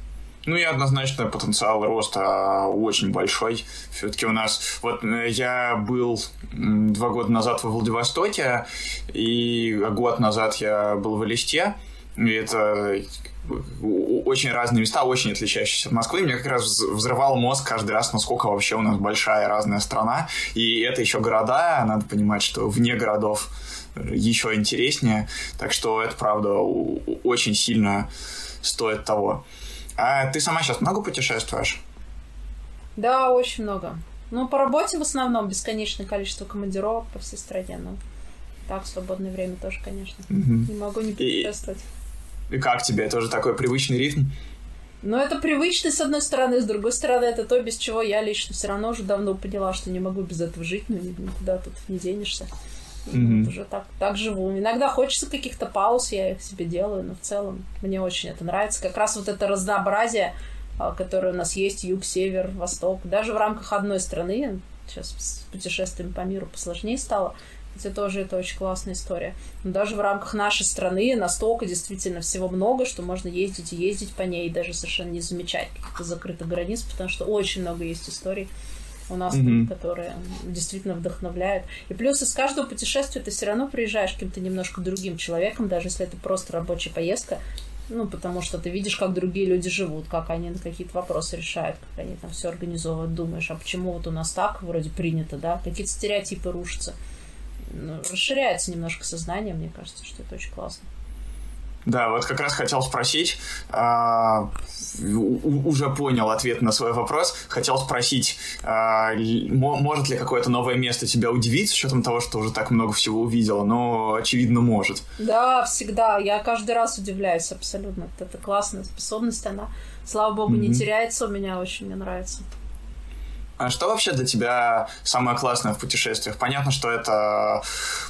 Ну и однозначно потенциал роста очень большой. Все-таки у нас... Вот я был два года назад во Владивостоке, и год назад я был в Элисте. И это... очень разные места, очень отличающиеся от Москвы. Меня как раз взрывал мозг каждый раз, насколько вообще у нас большая разная страна. И это еще города, надо понимать, что вне городов еще интереснее. Так что это, правда, очень сильно стоит того. А ты сама сейчас много путешествуешь? Да, очень много. Ну, по работе в основном бесконечное количество командировок по всей стране. Ну, Да, в свободное время тоже, конечно. Угу. Не могу не путешествовать. И... и как тебе? Это уже такой привычный ритм? Ну, это привычный, с одной стороны, с другой стороны, это то, без чего я лично все равно уже давно поняла, что не могу без этого жить, ну, никуда тут не денешься. Mm-hmm. Вот уже так, так живу. Иногда хочется каких-то пауз, я их себе делаю, но в целом мне очень это нравится. Как раз вот это разнообразие, которое у нас есть, юг, север, восток, даже в рамках одной страны, сейчас с путешествиями по миру посложнее стало, хотя тоже это очень классная история. Но даже в рамках нашей страны настолько действительно всего много, что можно ездить и ездить по ней, и даже совершенно не замечать каких-то закрытых границ, потому что очень много есть историй у нас, mm-hmm. которые действительно вдохновляют. И плюс из каждого путешествия ты все равно приезжаешь каким-то немножко другим человеком, даже если это просто рабочая поездка, ну, потому что ты видишь, как другие люди живут, как они какие-то вопросы решают, как они там все организовывают, думаешь, а почему вот у нас так вроде принято, да, какие-то стереотипы рушатся. Ну, расширяется немножко сознание, мне кажется, что это очень классно. Да, вот как раз хотел спросить, а, у, уже понял ответ на свой вопрос, хотел спросить, а, может ли какое-то новое место тебя удивить, с учетом того, что уже так много всего увидела, но, очевидно, может. Да, всегда, я каждый раз удивляюсь абсолютно, это классная способность, она, слава богу, mm-hmm. не теряется у меня, очень мне нравится. А что вообще для тебя самое классное в путешествиях? Понятно, что это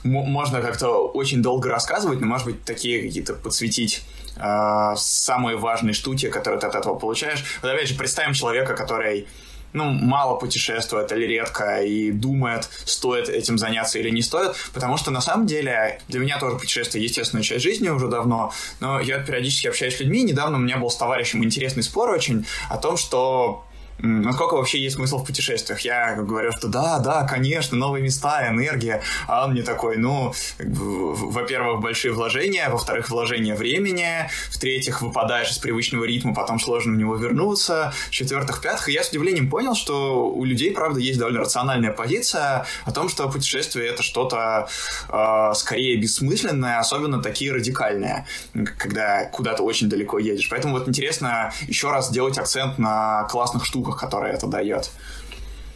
можно как-то очень долго рассказывать, но, может быть, такие какие-то подсветить э, самые важные штуки, которые ты от этого получаешь. Вот опять же, представим человека, который, ну, мало путешествует или редко, и думает, стоит этим заняться или не стоит, потому что, на самом деле, для меня тоже путешествие естественная часть жизни уже давно, но я периодически общаюсь с людьми. Недавно у меня был с товарищем интересный спор очень о том, что... насколько вообще есть смысл в путешествиях? Я говорю, что да, да, конечно, новые места, энергия. А он мне такой, ну, во-первых, большие вложения, во-вторых, вложения времени, в-третьих, выпадаешь из привычного ритма, потом сложно в него вернуться, в-четвертых, в-пятых. И я с удивлением понял, что у людей, правда, есть довольно рациональная позиция о том, что путешествие — это что-то э, скорее бессмысленное, особенно такие радикальные, когда куда-то очень далеко едешь. Поэтому вот интересно еще раз сделать акцент на классных штуках, которые это дает.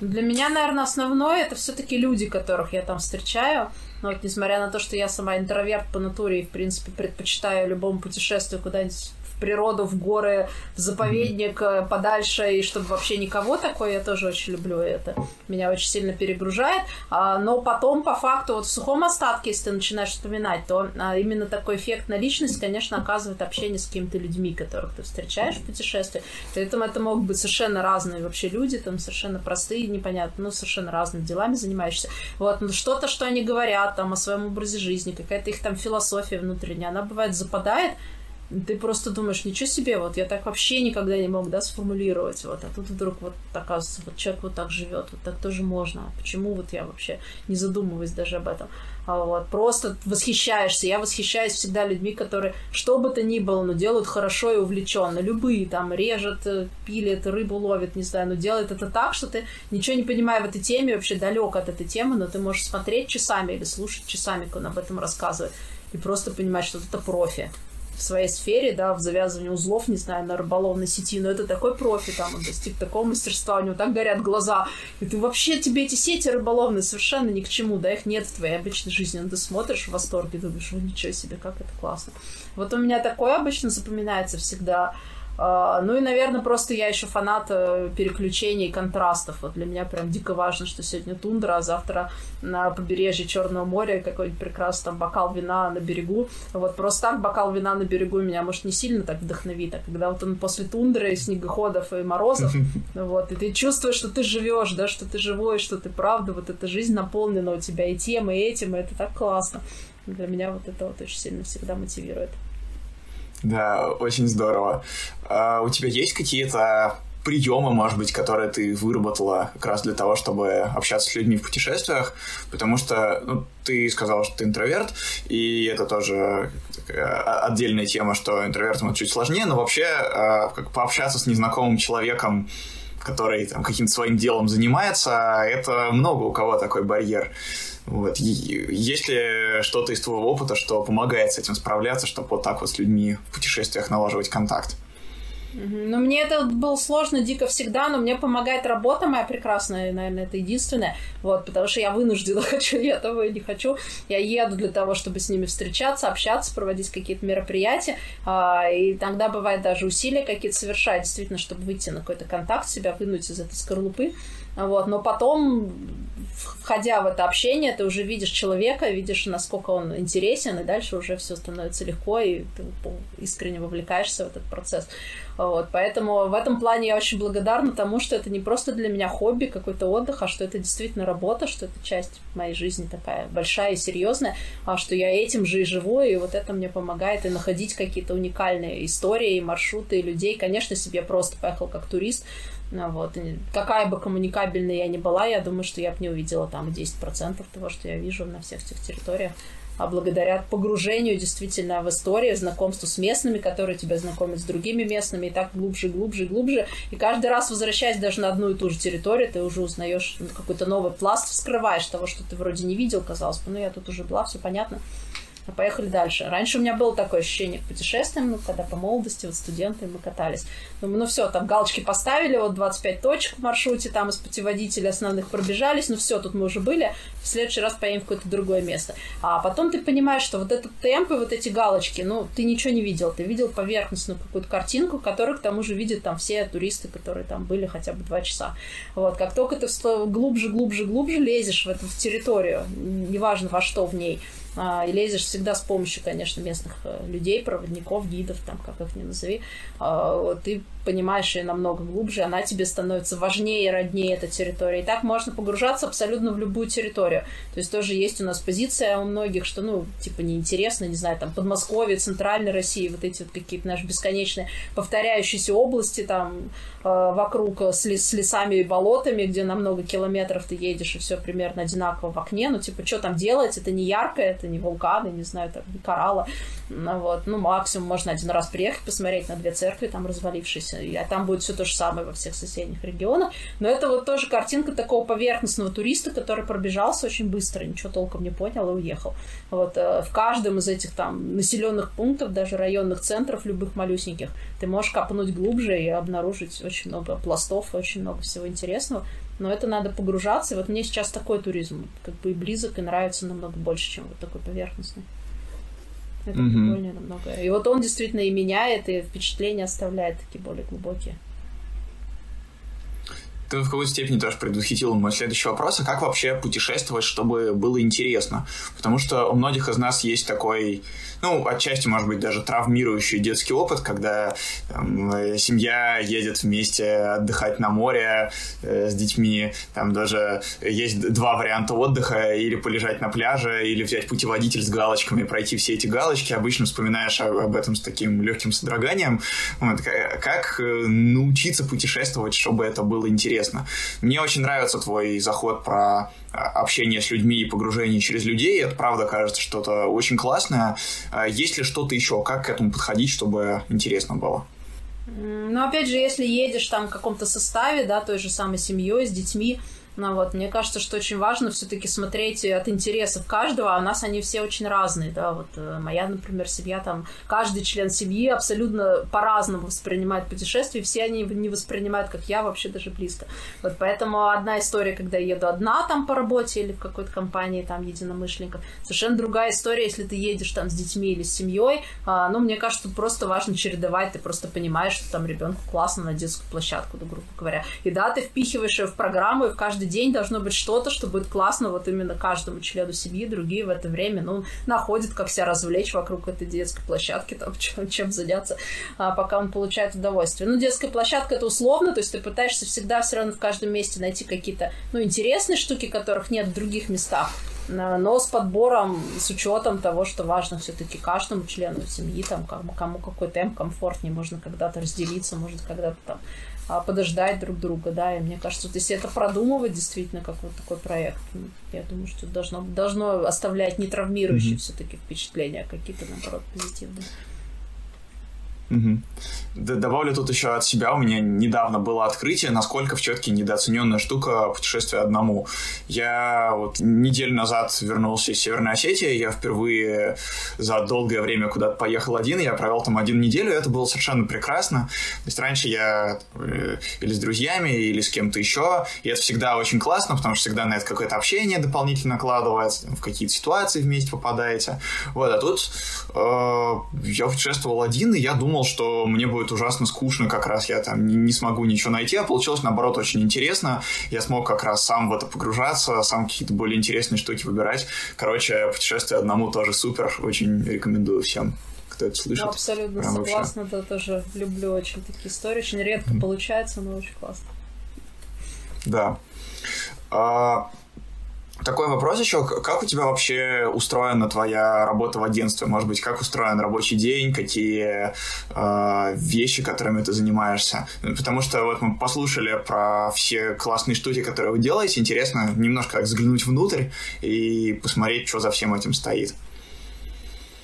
Для меня, наверное, основное — это все-таки люди, которых я там встречаю. Но вот, несмотря на то, что я сама интроверт по натуре и, в принципе, предпочитаю любому путешествию куда-нибудь в природу, в горы, в заповедник, mm-hmm. подальше, и чтобы вообще никого, такое я тоже очень люблю, это меня очень сильно перегружает. А, но потом, по факту, вот в сухом остатке, если ты начинаешь вспоминать, то а, именно такой эффект на личность, конечно, оказывает общение с какими-то людьми, которых ты встречаешь в путешествии. Поэтому это могут быть совершенно разные вообще люди, там совершенно простые, непонятные, ну, совершенно разными делами занимаешься. Вот, ну, что-то, что они говорят там о своем образе жизни, какая-то их там философия внутренняя, она бывает западает. Ты просто думаешь, ничего себе, вот я так вообще никогда не мог, да, сформулировать, вот, а тут вдруг вот, оказывается, вот человек вот так живет, вот так тоже можно, а почему вот я вообще не задумываюсь даже об этом, а вот, просто восхищаешься, я восхищаюсь всегда людьми, которые, что бы то ни было, но делают хорошо и увлеченно, любые, там, режет, пилит, рыбу ловит, не знаю, но делает это так, что ты, ничего не понимая в этой теме, вообще далек от этой темы, но ты можешь смотреть часами или слушать часами, как он об этом рассказывает, и просто понимать, что это профи в своей сфере, да, в завязывании узлов, не знаю, на рыболовной сети, но это такой профи, там, он достиг такого мастерства, у него так горят глаза, и ты вообще, тебе эти сети рыболовные совершенно ни к чему, да, их нет в твоей обычной жизни, но ты смотришь в восторге, думаешь, о, ничего себе, как это классно. Вот у меня такое обычно запоминается всегда. Ну и, наверное, просто я еще фанат переключений и контрастов. Вот для меня прям дико важно, что сегодня тундра, а завтра на побережье Черного моря какой-нибудь прекрасный там бокал вина на берегу. Вот просто так бокал вина на берегу меня, может, не сильно так вдохновит, а когда вот он после тундры, снегоходов и морозов, вот, и ты чувствуешь, что ты живешь, да, что ты живой, что ты правда, вот эта жизнь наполнена у тебя и тем, и этим, и это так классно. Для меня вот это вот очень сильно всегда мотивирует. Да, очень здорово. А у тебя есть какие-то приемы, может быть, которые ты выработала как раз для того, чтобы общаться с людьми в путешествиях? Потому что, ну, ты сказала, что ты интроверт, и это тоже отдельная тема, что интровертам это чуть сложнее, но вообще как пообщаться с незнакомым человеком, который там каким-то своим делом занимается, это много у кого такой барьер. Вот. Есть ли что-то из твоего опыта, что помогает с этим справляться, чтобы вот так вот с людьми в путешествиях налаживать контакт? Но мне это было сложно дико всегда, но мне помогает работа моя прекрасная, наверное, это единственное, вот, потому что я вынуждена, хочу я того и не хочу, я еду для того, чтобы с ними встречаться, общаться, проводить какие-то мероприятия, и иногда бывает даже усилия какие-то совершать, действительно, чтобы выйти на какой-то контакт, себя вынуть из этой скорлупы, вот, но потом, входя в это общение, ты уже видишь человека, видишь, насколько он интересен, и дальше уже все становится легко, и ты искренне вовлекаешься в этот процесс. Вот, поэтому в этом плане я очень благодарна тому, что это не просто для меня хобби, какой-то отдых, а что это действительно работа, что это часть моей жизни такая большая и серьезная, а что я этим же и живу, и вот это мне помогает и находить какие-то уникальные истории, маршруты, людей. Конечно, себе просто поехал как турист, вот. И какая бы коммуникабельная я ни была, я думаю, что я бы не увидела там десять процентов того, что я вижу на всех этих территориях. А благодаря погружению действительно в историю, знакомству с местными, которые тебя знакомят с другими местными, и так глубже, глубже, глубже. И каждый раз, возвращаясь даже на одну и ту же территорию, ты уже узнаешь какой-то новый пласт, вскрываешь того, что ты вроде не видел, казалось бы, ну я тут уже была, все понятно. А поехали дальше. Раньше у меня было такое ощущение к путешествиям, ну, когда по молодости, вот студенты, мы катались. Думаю, ну все, там галочки поставили, вот двадцать пять точек в маршруте, там из путеводителей основных пробежались, ну все, тут мы уже были, в следующий раз поедем в какое-то другое место. А потом ты понимаешь, что вот этот темп и вот эти галочки, ну, ты ничего не видел, ты видел поверхностную какую-то картинку, которую к тому же видят там все туристы, которые там были хотя бы два часа. Вот, как только ты глубже, глубже, глубже лезешь в эту в территорию, неважно во что в ней, и лезешь всегда с помощью, конечно, местных людей, проводников, гидов, там, как их ни назови. Ты понимаешь ее намного глубже, она тебе становится важнее и роднее, эта территория. И так можно погружаться абсолютно в любую территорию. То есть тоже есть у нас позиция у многих, что, ну, типа, неинтересно, не знаю, там, Подмосковье, Центральной России, вот эти вот какие-то наши бесконечные повторяющиеся области, там, вокруг с, лес, с лесами и болотами, где на много километров ты едешь, и все примерно одинаково в окне. Ну, типа, что там делать? Это не ярко, это не вулканы, не знаю, там, не коралла. Вот. Ну, максимум можно один раз приехать, посмотреть на две церкви, там, развалившиеся. А там будет все то же самое во всех соседних регионах. Но это вот тоже картинка такого поверхностного туриста, который пробежался очень быстро, ничего толком не понял и уехал. Вот. В каждом из этих там населенных пунктов, даже районных центров, любых малюсеньких, ты можешь копнуть глубже и обнаружить очень много пластов, очень много всего интересного. Но это надо погружаться. И вот мне сейчас такой туризм как бы и близок, и нравится намного больше, чем вот такой поверхностный. Это mm-hmm. прикольно намного. И вот он действительно и меняет, и впечатления оставляет такие более глубокие. Ты в какой-то степени тоже предвосхитил мой следующий вопрос. А как вообще путешествовать, чтобы было интересно? Потому что у многих из нас есть такой, ну, отчасти, может быть, даже травмирующий детский опыт, когда там, семья едет вместе отдыхать на море э, с детьми. Там даже есть два варианта отдыха. Или полежать на пляже, или взять путеводитель с галочками и пройти все эти галочки. Обычно вспоминаешь об этом с таким легким содроганием. Вот, как научиться путешествовать, чтобы это было интересно? Мне очень нравится твой заход про общение с людьми и погружение через людей. Это, правда, кажется, что-то очень классное. Есть ли что-то еще? Как к этому подходить, чтобы интересно было? Ну, опять же, если едешь там в каком-то составе, да, той же самой семьей, с детьми, ну, вот, мне кажется, что очень важно все-таки смотреть от интересов каждого, а у нас они все очень разные, да, вот моя, например, семья, там, каждый член семьи абсолютно по-разному воспринимает путешествия, все они не воспринимают, как я, вообще даже близко, вот, поэтому одна история, когда я еду одна, там, по работе или в какой-то компании, там, единомышленников, совершенно другая история, если ты едешь, там, с детьми или с семьей, а, ну, мне кажется, тут просто важно чередовать, ты просто понимаешь, что там ребенку классно на детскую площадку, да, грубо говоря, и да, ты впихиваешь ее в программу, и в каждый день должно быть что-то, что будет классно вот именно каждому члену семьи, другие в это время, ну, находят, как себя развлечь вокруг этой детской площадки, там, чем, чем заняться, пока он получает удовольствие. Ну, детская площадка — это условно, то есть ты пытаешься всегда все равно в каждом месте найти какие-то, ну, интересные штуки, которых нет в других местах, но с подбором, с учетом того, что важно все-таки каждому члену семьи, там, кому какой темп комфортнее, можно когда-то разделиться, может когда-то там подождать друг друга, да, и мне кажется, вот если это продумывать действительно как вот такой проект, я думаю, что должно, должно оставлять не травмирующие mm-hmm. все-таки впечатления, а какие-то, наоборот, позитивные. Угу. Добавлю тут еще от себя, у меня недавно было открытие, насколько все-таки недооцененная штука путешествия одному. Я вот неделю назад вернулся из Северной Осетии, я впервые за долгое время куда-то поехал один, я провел там один неделю, и это было совершенно прекрасно. То есть раньше я или с друзьями, или с кем-то еще, и это всегда очень классно, потому что всегда на это какое-то общение дополнительно накладывается, в какие-то ситуации вместе попадаете. Вот, а тут э, я путешествовал один, и я думал, что мне будет ужасно скучно, как раз я там не смогу ничего найти, а получилось, наоборот, очень интересно. Я смог как раз сам в это погружаться, сам какие-то более интересные штуки выбирать. Короче, путешествие одному тоже супер, очень рекомендую всем, кто это слышит. Да, абсолютно прям согласна, вообще. Да, тоже люблю очень такие истории, очень редко mm. получается, но очень классно. Да. А... Такой вопрос еще. Как у тебя вообще устроена твоя работа в агентстве? Может быть, как устроен рабочий день? Какие э, вещи, которыми ты занимаешься? Потому что вот мы послушали про все классные штуки, которые вы делаете. Интересно немножко взглянуть внутрь и посмотреть, что за всем этим стоит.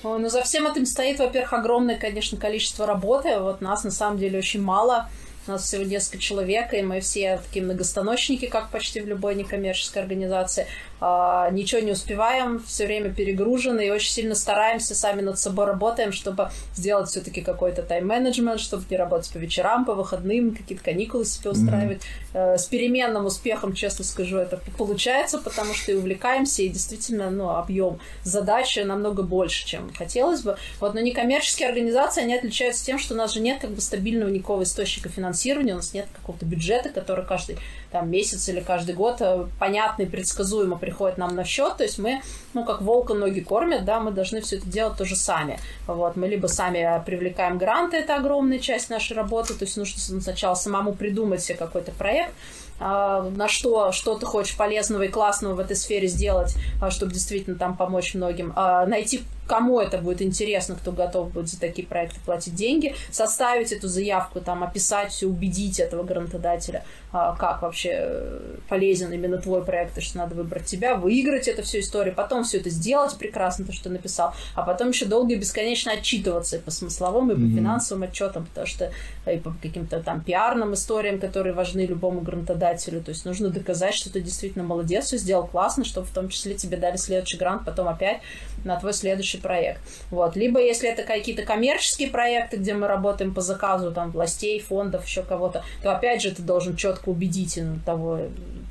Ну, за всем этим стоит, во-первых, огромное, конечно, количество работы. Вот нас, на самом деле, очень мало. У нас всего несколько человек, и мы все такие многостаночники, как почти в любой некоммерческой организации. А, ничего не успеваем, все время перегружены, и очень сильно стараемся, сами над собой работаем, чтобы сделать все-таки какой-то тайм-менеджмент, чтобы не работать по вечерам, по выходным, какие-то каникулы себе устраивать. Mm-hmm. А, с переменным успехом, честно скажу, это получается, потому что и увлекаемся, и действительно, ну, объем задачи намного больше, чем хотелось бы. Вот, но некоммерческие организации, они отличаются тем, что у нас же нет как бы стабильного никакого источника финансирования. У нас нет какого-то бюджета, который каждый там, месяц или каждый год понятно и предсказуемо приходит нам на счет. То есть мы, ну, как волка ноги кормят, да, мы должны все это делать тоже сами. Вот, мы либо сами привлекаем гранты, это огромная часть нашей работы, то есть нужно сначала самому придумать себе какой-то проект, на что, что ты хочешь полезного и классного в этой сфере сделать, чтобы действительно там помочь многим, найти, кому это будет интересно, кто готов будет за такие проекты платить деньги, составить эту заявку, там, описать все, убедить этого грантодателя, как вообще полезен именно твой проект, и что надо выбрать тебя, выиграть эту всю историю, потом все это сделать прекрасно, то, что ты написал, а потом еще долго и бесконечно отчитываться и по смысловым, и по mm-hmm. финансовым отчетам, потому что и по каким-то там пиарным историям, которые важны любому грантодателю. То есть нужно доказать, что ты действительно молодец, все сделал классно, чтобы в том числе тебе дали следующий грант, потом опять на твой следующий проект. Вот. Либо если это какие-то коммерческие проекты, где мы работаем по заказу там, властей, фондов, еще кого-то, то опять же ты должен четко убедить того,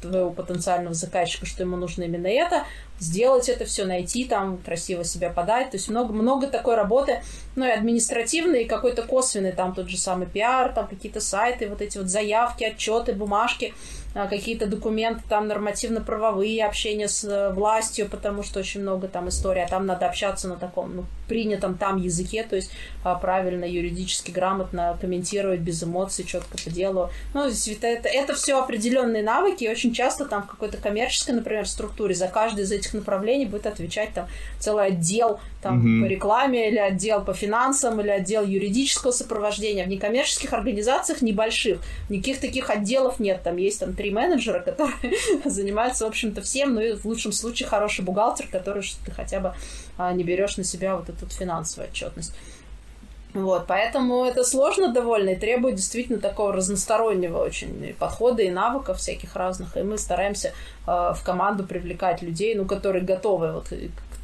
твоего потенциального заказчика, что ему нужно именно это, сделать это все, найти, там, красиво себя подать. То есть много-много такой работы, ну и административной, и какой-то косвенной, там тот же самый пиар, там какие-то сайты, вот эти вот заявки, отчеты, бумажки, какие-то документы там нормативно-правовые, общение с властью, потому что очень много там историй, а там надо общаться на таком, ну, принятом там языке, то есть правильно, юридически, грамотно комментировать, без эмоций, четко по делу. Ну, это, это все определенные навыки, и очень часто там в какой-то коммерческой, например, структуре за каждый из этих направлений будет отвечать там целый отдел там, угу. по рекламе, или отдел по финансам, или отдел юридического сопровождения. В некоммерческих организациях небольших никаких таких отделов нет, там есть там три менеджера, которые занимаются, в общем-то, всем, ну и в лучшем случае хороший бухгалтер, который, что ты хотя бы а, не берешь на себя вот эту финансовую отчетность. Вот, поэтому это сложно довольно и требует действительно такого разностороннего очень подхода и навыков всяких разных, и мы стараемся а, в команду привлекать людей, ну, которые готовы вот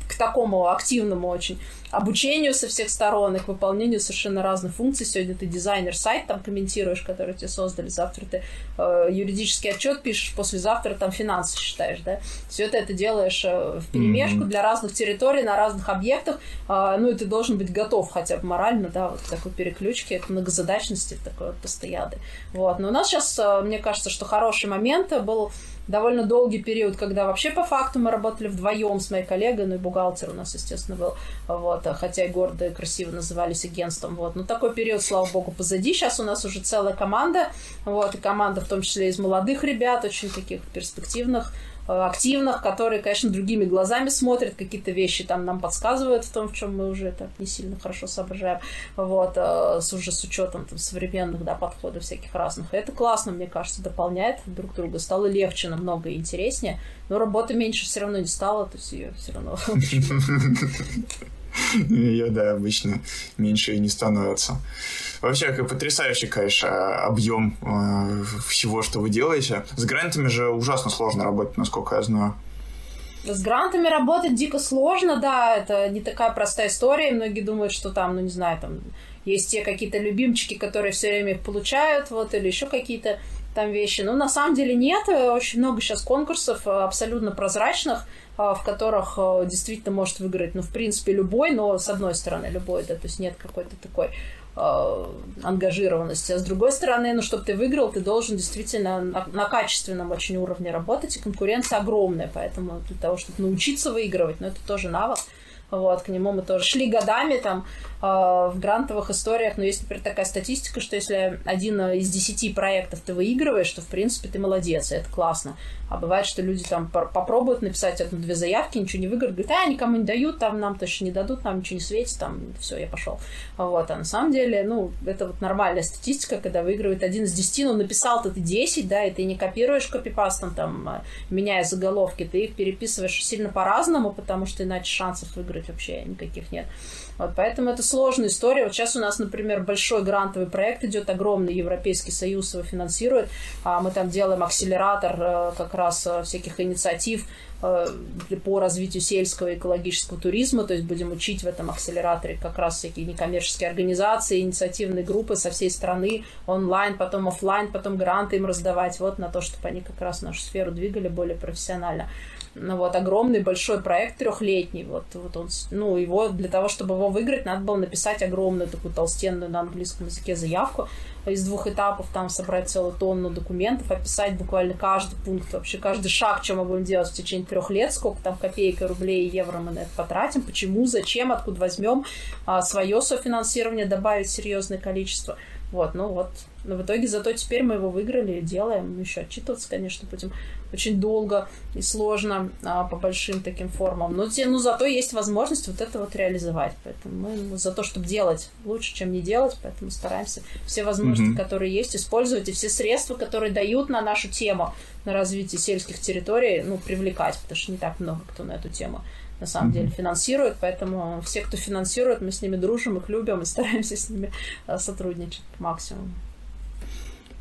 к такому активному очень обучению со всех сторон и к выполнению совершенно разных функций. Сегодня ты дизайнер сайт там комментируешь, который тебе создали, завтра ты э, юридический отчет пишешь, послезавтра там финансы считаешь, да? Все ты это делаешь э, вперемешку для разных территорий, на разных объектах, э, ну и ты должен быть готов хотя бы морально, да, вот к такой переключке, к многозадачности, к такой вот постоянной. Вот. Но у нас сейчас, э, мне кажется, что хороший момент был довольно долгий период, когда вообще по факту мы работали вдвоем с моей коллегой, ну и бухгалтер у нас, естественно, был, вот, хотя и гордо и красиво назывались агентством, вот, но такой период, слава богу, позади, сейчас у нас уже целая команда, вот, и команда в том числе из молодых ребят, очень таких перспективных, активных, которые, конечно, другими глазами смотрят, какие-то вещи там нам подсказывают в том, в чем мы уже так не сильно хорошо соображаем, вот, с, уже с учетом там, современных, да, подходов всяких разных. И это классно, мне кажется, дополняет друг друга. Стало легче, намного интереснее, но работы меньше все равно не стало, то есть ее все равно... Ее, да, обычно меньше и не становится. Вообще, потрясающий, конечно, объем всего, что вы делаете. С грантами же ужасно сложно работать, насколько я знаю. С грантами работать дико сложно, да, это не такая простая история. Многие думают, что там, ну не знаю, там есть те какие-то любимчики, которые все время их получают, вот, или еще какие-то там вещи. Но на самом деле нет, очень много сейчас конкурсов абсолютно прозрачных, в которых действительно может выиграть, ну, в принципе, любой, но с одной стороны любой, да, то есть нет какой-то такой э, ангажированности. А с другой стороны, ну, чтобы ты выиграл, ты должен действительно на, на качественном очень уровне работать, и конкуренция огромная, поэтому для того, чтобы научиться выигрывать, ну, это тоже навык. Вот, к нему мы тоже шли годами там э, в грантовых историях, но есть, например, такая статистика, что если один из десяти проектов ты выигрываешь, то, в принципе, ты молодец, и это классно. А бывает, что люди там попробуют написать одну-две заявки, ничего не выиграют, говорят, а, никому не дают, там нам точно не дадут, нам ничего не светит, там, все, я пошел. Вот, а на самом деле, ну, это вот нормальная статистика, когда выигрывает один из десяти, ну, написал-то ты десять, да, и ты не копируешь копипастом, там, меняя заголовки, ты их переписываешь сильно по-разному, потому что иначе шансов выиграть вообще никаких нет. Вот, поэтому это сложная история. Вот сейчас у нас, например, большой грантовый проект идет, огромный, Европейский Союз его финансирует. Мы там делаем акселератор как раз всяких инициатив по развитию сельского и экологического туризма. То есть будем учить в этом акселераторе как раз всякие некоммерческие организации, инициативные группы со всей страны, онлайн, потом офлайн, потом гранты им раздавать. Вот на то, чтобы они как раз нашу сферу двигали более профессионально. Ну вот, огромный большой проект трехлетний, вот, вот он, ну, его для того, чтобы его выиграть, надо было написать огромную такую толстенную на английском языке заявку из двух этапов, там собрать целую тонну документов, описать буквально каждый пункт, вообще каждый шаг, что мы будем делать в течение трех лет, сколько там копеек, рублей и евро мы на это потратим, почему, зачем, откуда возьмем, свое софинансирование добавить серьезное количество. Вот, ну вот, но в итоге зато теперь мы его выиграли и делаем, еще отчитываться, конечно, будем очень долго и сложно а, по большим таким формам, но те, ну, зато есть возможность вот это вот реализовать, поэтому мы, ну, за то, чтобы делать лучше, чем не делать, поэтому стараемся все возможности, mm-hmm. которые есть, использовать, и все средства, которые дают на нашу тему, на развитие сельских территорий, ну, привлекать, потому что не так много кто на эту тему на самом mm-hmm. деле финансирует, поэтому все, кто финансирует, мы с ними дружим, их любим и стараемся с ними сотрудничать по максимуму.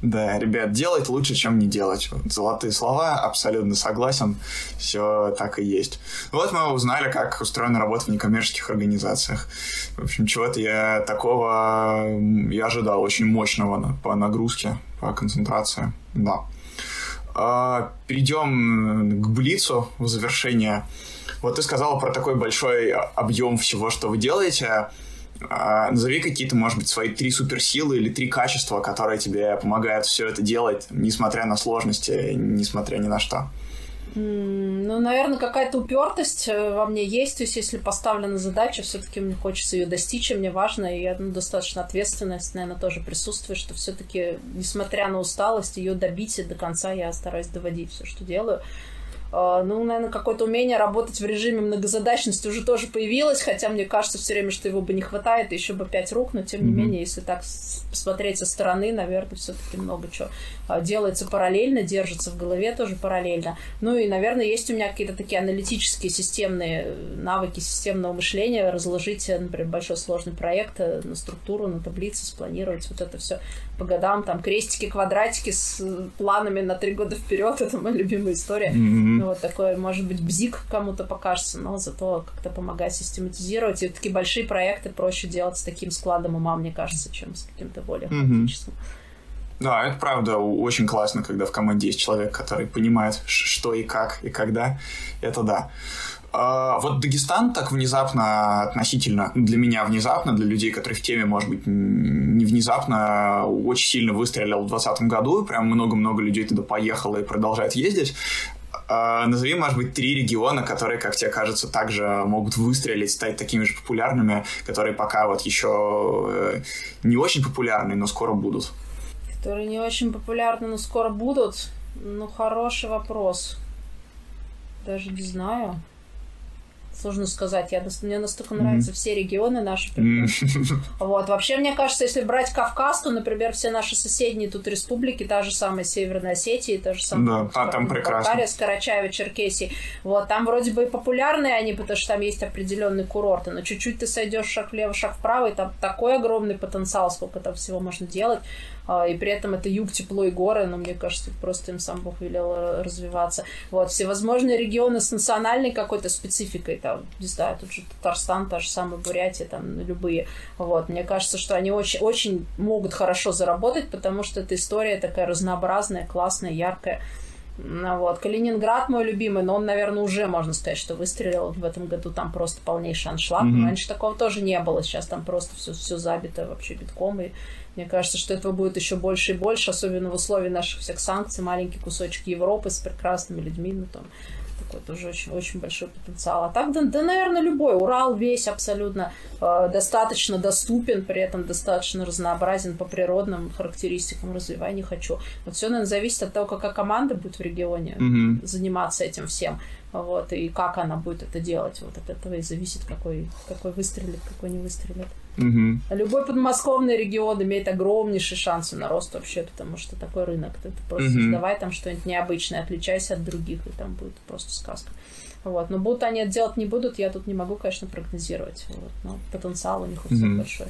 Да, ребят, делать лучше, чем не делать. Золотые слова, абсолютно согласен, все так и есть. Вот мы узнали, как устроена работа в некоммерческих организациях. В общем, чего-то я такого я ожидал, очень мощного по нагрузке, по концентрации, да. Перейдем к блицу в завершение. Вот ты сказала про такой большой объем всего, что вы делаете. Назови какие-то, может быть, свои три суперсилы или три качества, которые тебе помогают все это делать, несмотря на сложности, несмотря ни на что. Ну, наверное, какая-то упертость во мне есть. То есть, если поставлена задача, все-таки мне хочется ее достичь, и мне важно, и я, ну, достаточно ответственность, наверное, тоже присутствует, что все-таки, несмотря на усталость, ее добить, и до конца я стараюсь доводить все, что делаю. Ну, наверное, какое-то умение работать в режиме многозадачности уже тоже появилось, хотя мне кажется все время, что его бы не хватает, еще бы пять рук, но тем не mm-hmm. менее, если так посмотреть со стороны, наверное, все-таки много чего делается параллельно, держится в голове тоже параллельно. Ну и, наверное, есть у меня какие-то такие аналитические, системные навыки системного мышления, разложить, например, большой сложный проект на структуру, на таблицы, спланировать вот это все по годам, там крестики, квадратики с планами на три года вперед, это моя любимая история. Mm-hmm. Ну, вот такой, может быть, бзик кому-то покажется, но зато как-то помогает систематизировать. И такие большие проекты проще делать с таким складом ума, мне кажется, чем с каким-то более хаотическим. Mm-hmm. Да, это правда очень классно, когда в команде есть человек, который понимает, что и как, и когда. Это да. А вот Дагестан так внезапно относительно, для меня внезапно, для людей, которые в теме, может быть, не внезапно, очень сильно выстрелил в двадцатом году. Прям много-много людей туда поехало и продолжает ездить. Назови, может быть, три региона, которые, как тебе кажется, также могут выстрелить, стать такими же популярными, которые пока вот еще не очень популярны, но скоро будут. Которые не очень популярны, но скоро будут? Ну, хороший вопрос. Даже не знаю. сложно сказать. Я, мне настолько нравятся mm-hmm. все регионы наши. Mm-hmm. Вот. Вообще, мне кажется, если брать Кавказ, то, например, все наши соседние тут республики, та же самая Северная Осетия, та же самая Карпатия, Карачаево, Черкесия. Вот. Там вроде бы и популярные они, потому что там есть определенные курорты, но чуть-чуть ты сойдешь шаг влево, шаг вправо, и там такой огромный потенциал, сколько там всего можно делать. И при этом это юг, тепло и горы, но мне кажется, просто им сам Бог велел развиваться. Вот. Всевозможные регионы с национальной какой-то спецификой, там, не знаю, тут же Татарстан, та же самая Бурятия, там, любые. Вот. Мне кажется, что они очень, очень могут хорошо заработать, потому что эта история такая разнообразная, классная, яркая. Ну, вот. Калининград мой любимый, но он, наверное, уже, можно сказать, что выстрелил в этом году, там просто полнейший аншлаг. Mm-hmm. Раньше такого тоже не было, сейчас там просто все, все забито вообще битком, и мне кажется, что этого будет еще больше и больше, особенно в условиях наших всех санкций, маленький кусочек Европы с прекрасными людьми, ну там такой тоже очень, очень большой потенциал. А так, да, да, наверное, любой. Урал весь абсолютно э, достаточно доступен, при этом достаточно разнообразен по природным характеристикам развивая не хочу. Вот все, наверное, зависит от того, какая команда будет в регионе mm-hmm. заниматься этим всем. Вот, и как она будет это делать. Вот от этого и зависит, какой, какой выстрелит, какой не выстрелит. Mm-hmm. Любой подмосковный регион имеет огромнейшие шансы на рост вообще, потому что такой рынок. Ты, ты просто mm-hmm. создавай там что-нибудь необычное, отличайся от других, и там будет просто сказка. Вот. Но будут они это делать, не будут, я тут не могу, конечно, прогнозировать. Вот. Но потенциал у них у всех mm-hmm. большой.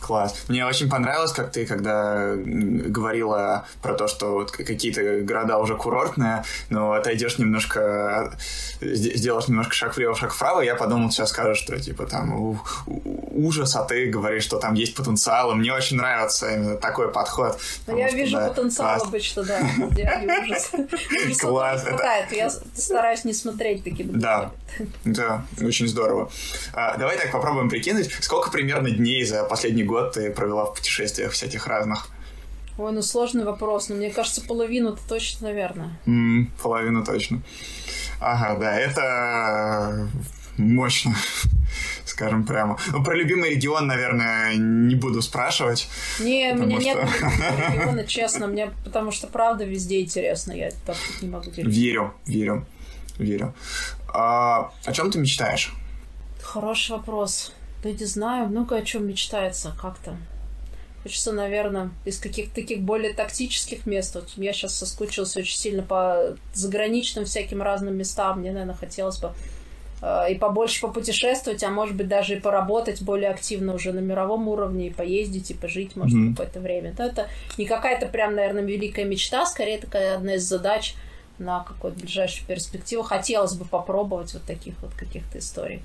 Класс. Мне очень понравилось, как ты, когда говорила про то, что вот какие-то города уже курортные, но отойдешь немножко, сделаешь немножко шаг влево, шаг вправо, я подумал, сейчас скажешь, что типа там ужас, а ты говоришь, что там есть потенциал, и мне очень нравится именно такой подход. Я что, вижу да, потенциал класс. Обычно, да. Класс. Я стараюсь не смотреть такие. Да, да, очень здорово. Давай так попробуем прикинуть, сколько примерно дней за последний год ты провела в путешествиях всяких разных? Ой, ну сложный вопрос, но мне кажется, половину-то точно, наверное. Mm, половину точно. Ага, да, это мощно, скажем прямо. Ну, про любимый регион, наверное, не буду спрашивать. Не, у меня что... нет региона, честно, мне, потому что правда везде интересно, я так не могу делиться. Верю, верю, верю. А, о чем ты мечтаешь? Хороший вопрос. Да не знаю, много о чем мечтается как-то. Хочется, наверное, из каких-то таких более тактических мест. Вот я сейчас соскучилась очень сильно по заграничным всяким разным местам. Мне, наверное, хотелось бы э, и побольше попутешествовать, а может быть даже и поработать более активно уже на мировом уровне, и поездить, и пожить, может, mm-hmm. какое-то время. Но это не какая-то прям, наверное, великая мечта, скорее такая одна из задач на какую-то ближайшую перспективу. Хотелось бы попробовать вот таких вот каких-то историй.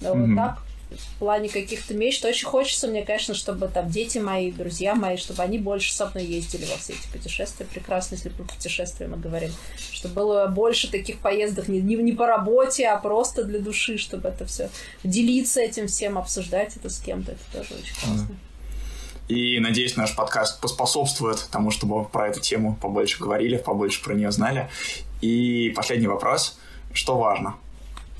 Но mm-hmm. вот так. В плане каких-то мечт очень хочется мне, конечно, чтобы там дети мои, друзья мои, чтобы они больше со мной ездили во все эти путешествия. Прекрасно, если про путешествия мы говорим. Чтобы было больше таких поездок не, не, не по работе, а просто для души, чтобы это все делиться этим всем, обсуждать это с кем-то. Это тоже очень классно. И, надеюсь, наш подкаст поспособствует тому, чтобы про эту тему побольше говорили, побольше про нее знали. И последний вопрос. Что важно?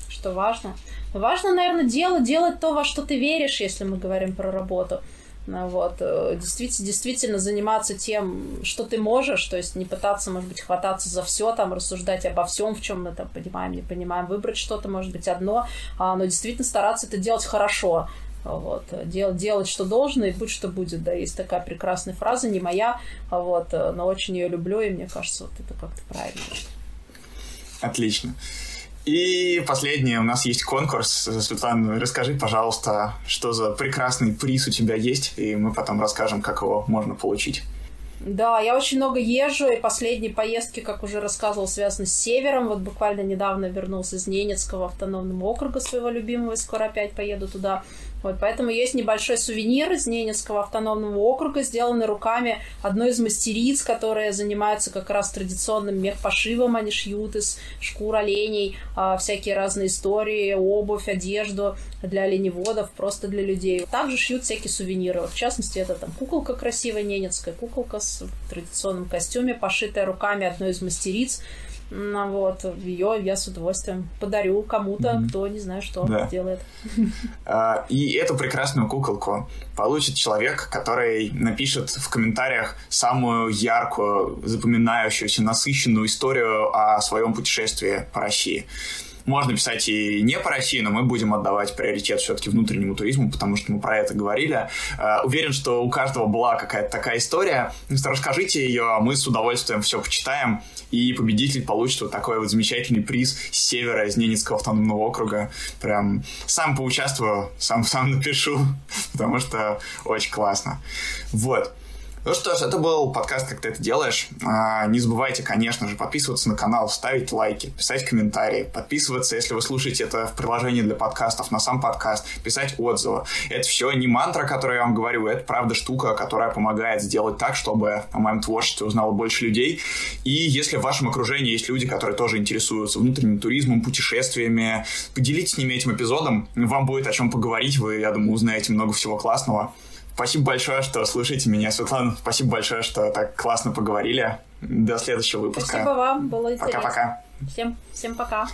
Что важно? Важно, наверное, дело, делать то, во что ты веришь, если мы говорим про работу. Вот. Действительно, действительно заниматься тем, что ты можешь, то есть не пытаться, может быть, хвататься за все, там, рассуждать обо всем, в чем мы там понимаем, не понимаем, выбрать что-то, может быть, одно, но действительно стараться это делать хорошо. Вот. Дел, делать, что должно, и будь, что будет. Да, есть такая прекрасная фраза, не моя, вот, но очень ее люблю, и мне кажется, вот это как-то правильно. Отлично. И последнее, у нас есть конкурс. Светлана, расскажи, пожалуйста, что за прекрасный приз у тебя есть, и мы потом расскажем, как его можно получить. Да, я очень много езжу, и последние поездки, как уже рассказывала, связаны с севером. Вот буквально недавно вернулся из Ненецкого автономного округа своего любимого, и скоро опять поеду туда. Вот, поэтому есть небольшой сувенир из Ненецкого автономного округа, сделанный руками одной из мастериц, которая занимается как раз традиционным мехпошивом. Они шьют из шкур оленей а, всякие разные истории, обувь, одежду для оленеводов, просто для людей. Также шьют всякие сувениры. Вот, в частности, это там куколка красивая ненецкая, куколка с в традиционном костюме, пошитая руками одной из мастериц. Ну, вот, ее я с удовольствием подарю кому-то, mm-hmm. кто не знаю, что да. делает. И эту прекрасную куколку получит человек, который напишет в комментариях самую яркую, запоминающуюся, насыщенную историю о своем путешествии по России. Можно писать и не по России, но мы будем отдавать приоритет все-таки внутреннему туризму, потому что мы про это говорили. Уверен, что у каждого была какая-то такая история. Расскажите ее, а мы с удовольствием все почитаем. И победитель получит вот такой вот замечательный приз с севера, из Ненецкого автономного округа. Прям сам поучаствую, сам, сам напишу, потому что очень классно. Вот. Ну что ж, это был подкаст «Как ты это делаешь?». Не забывайте, конечно же, подписываться на канал, ставить лайки, писать комментарии, подписываться, если вы слушаете это в приложении для подкастов, на сам подкаст, писать отзывы. Это все не мантра, которую я вам говорю, это правда штука, которая помогает сделать так, чтобы о моем творчестве узнало больше людей. И если в вашем окружении есть люди, которые тоже интересуются внутренним туризмом, путешествиями, поделитесь с ними этим эпизодом, вам будет о чем поговорить, вы, я думаю, узнаете много всего классного. Спасибо большое, что слушаете меня, Светлана. Спасибо большое, что так классно поговорили. До следующего выпуска. Спасибо вам, было интересно. Пока-пока. Всем, всем пока.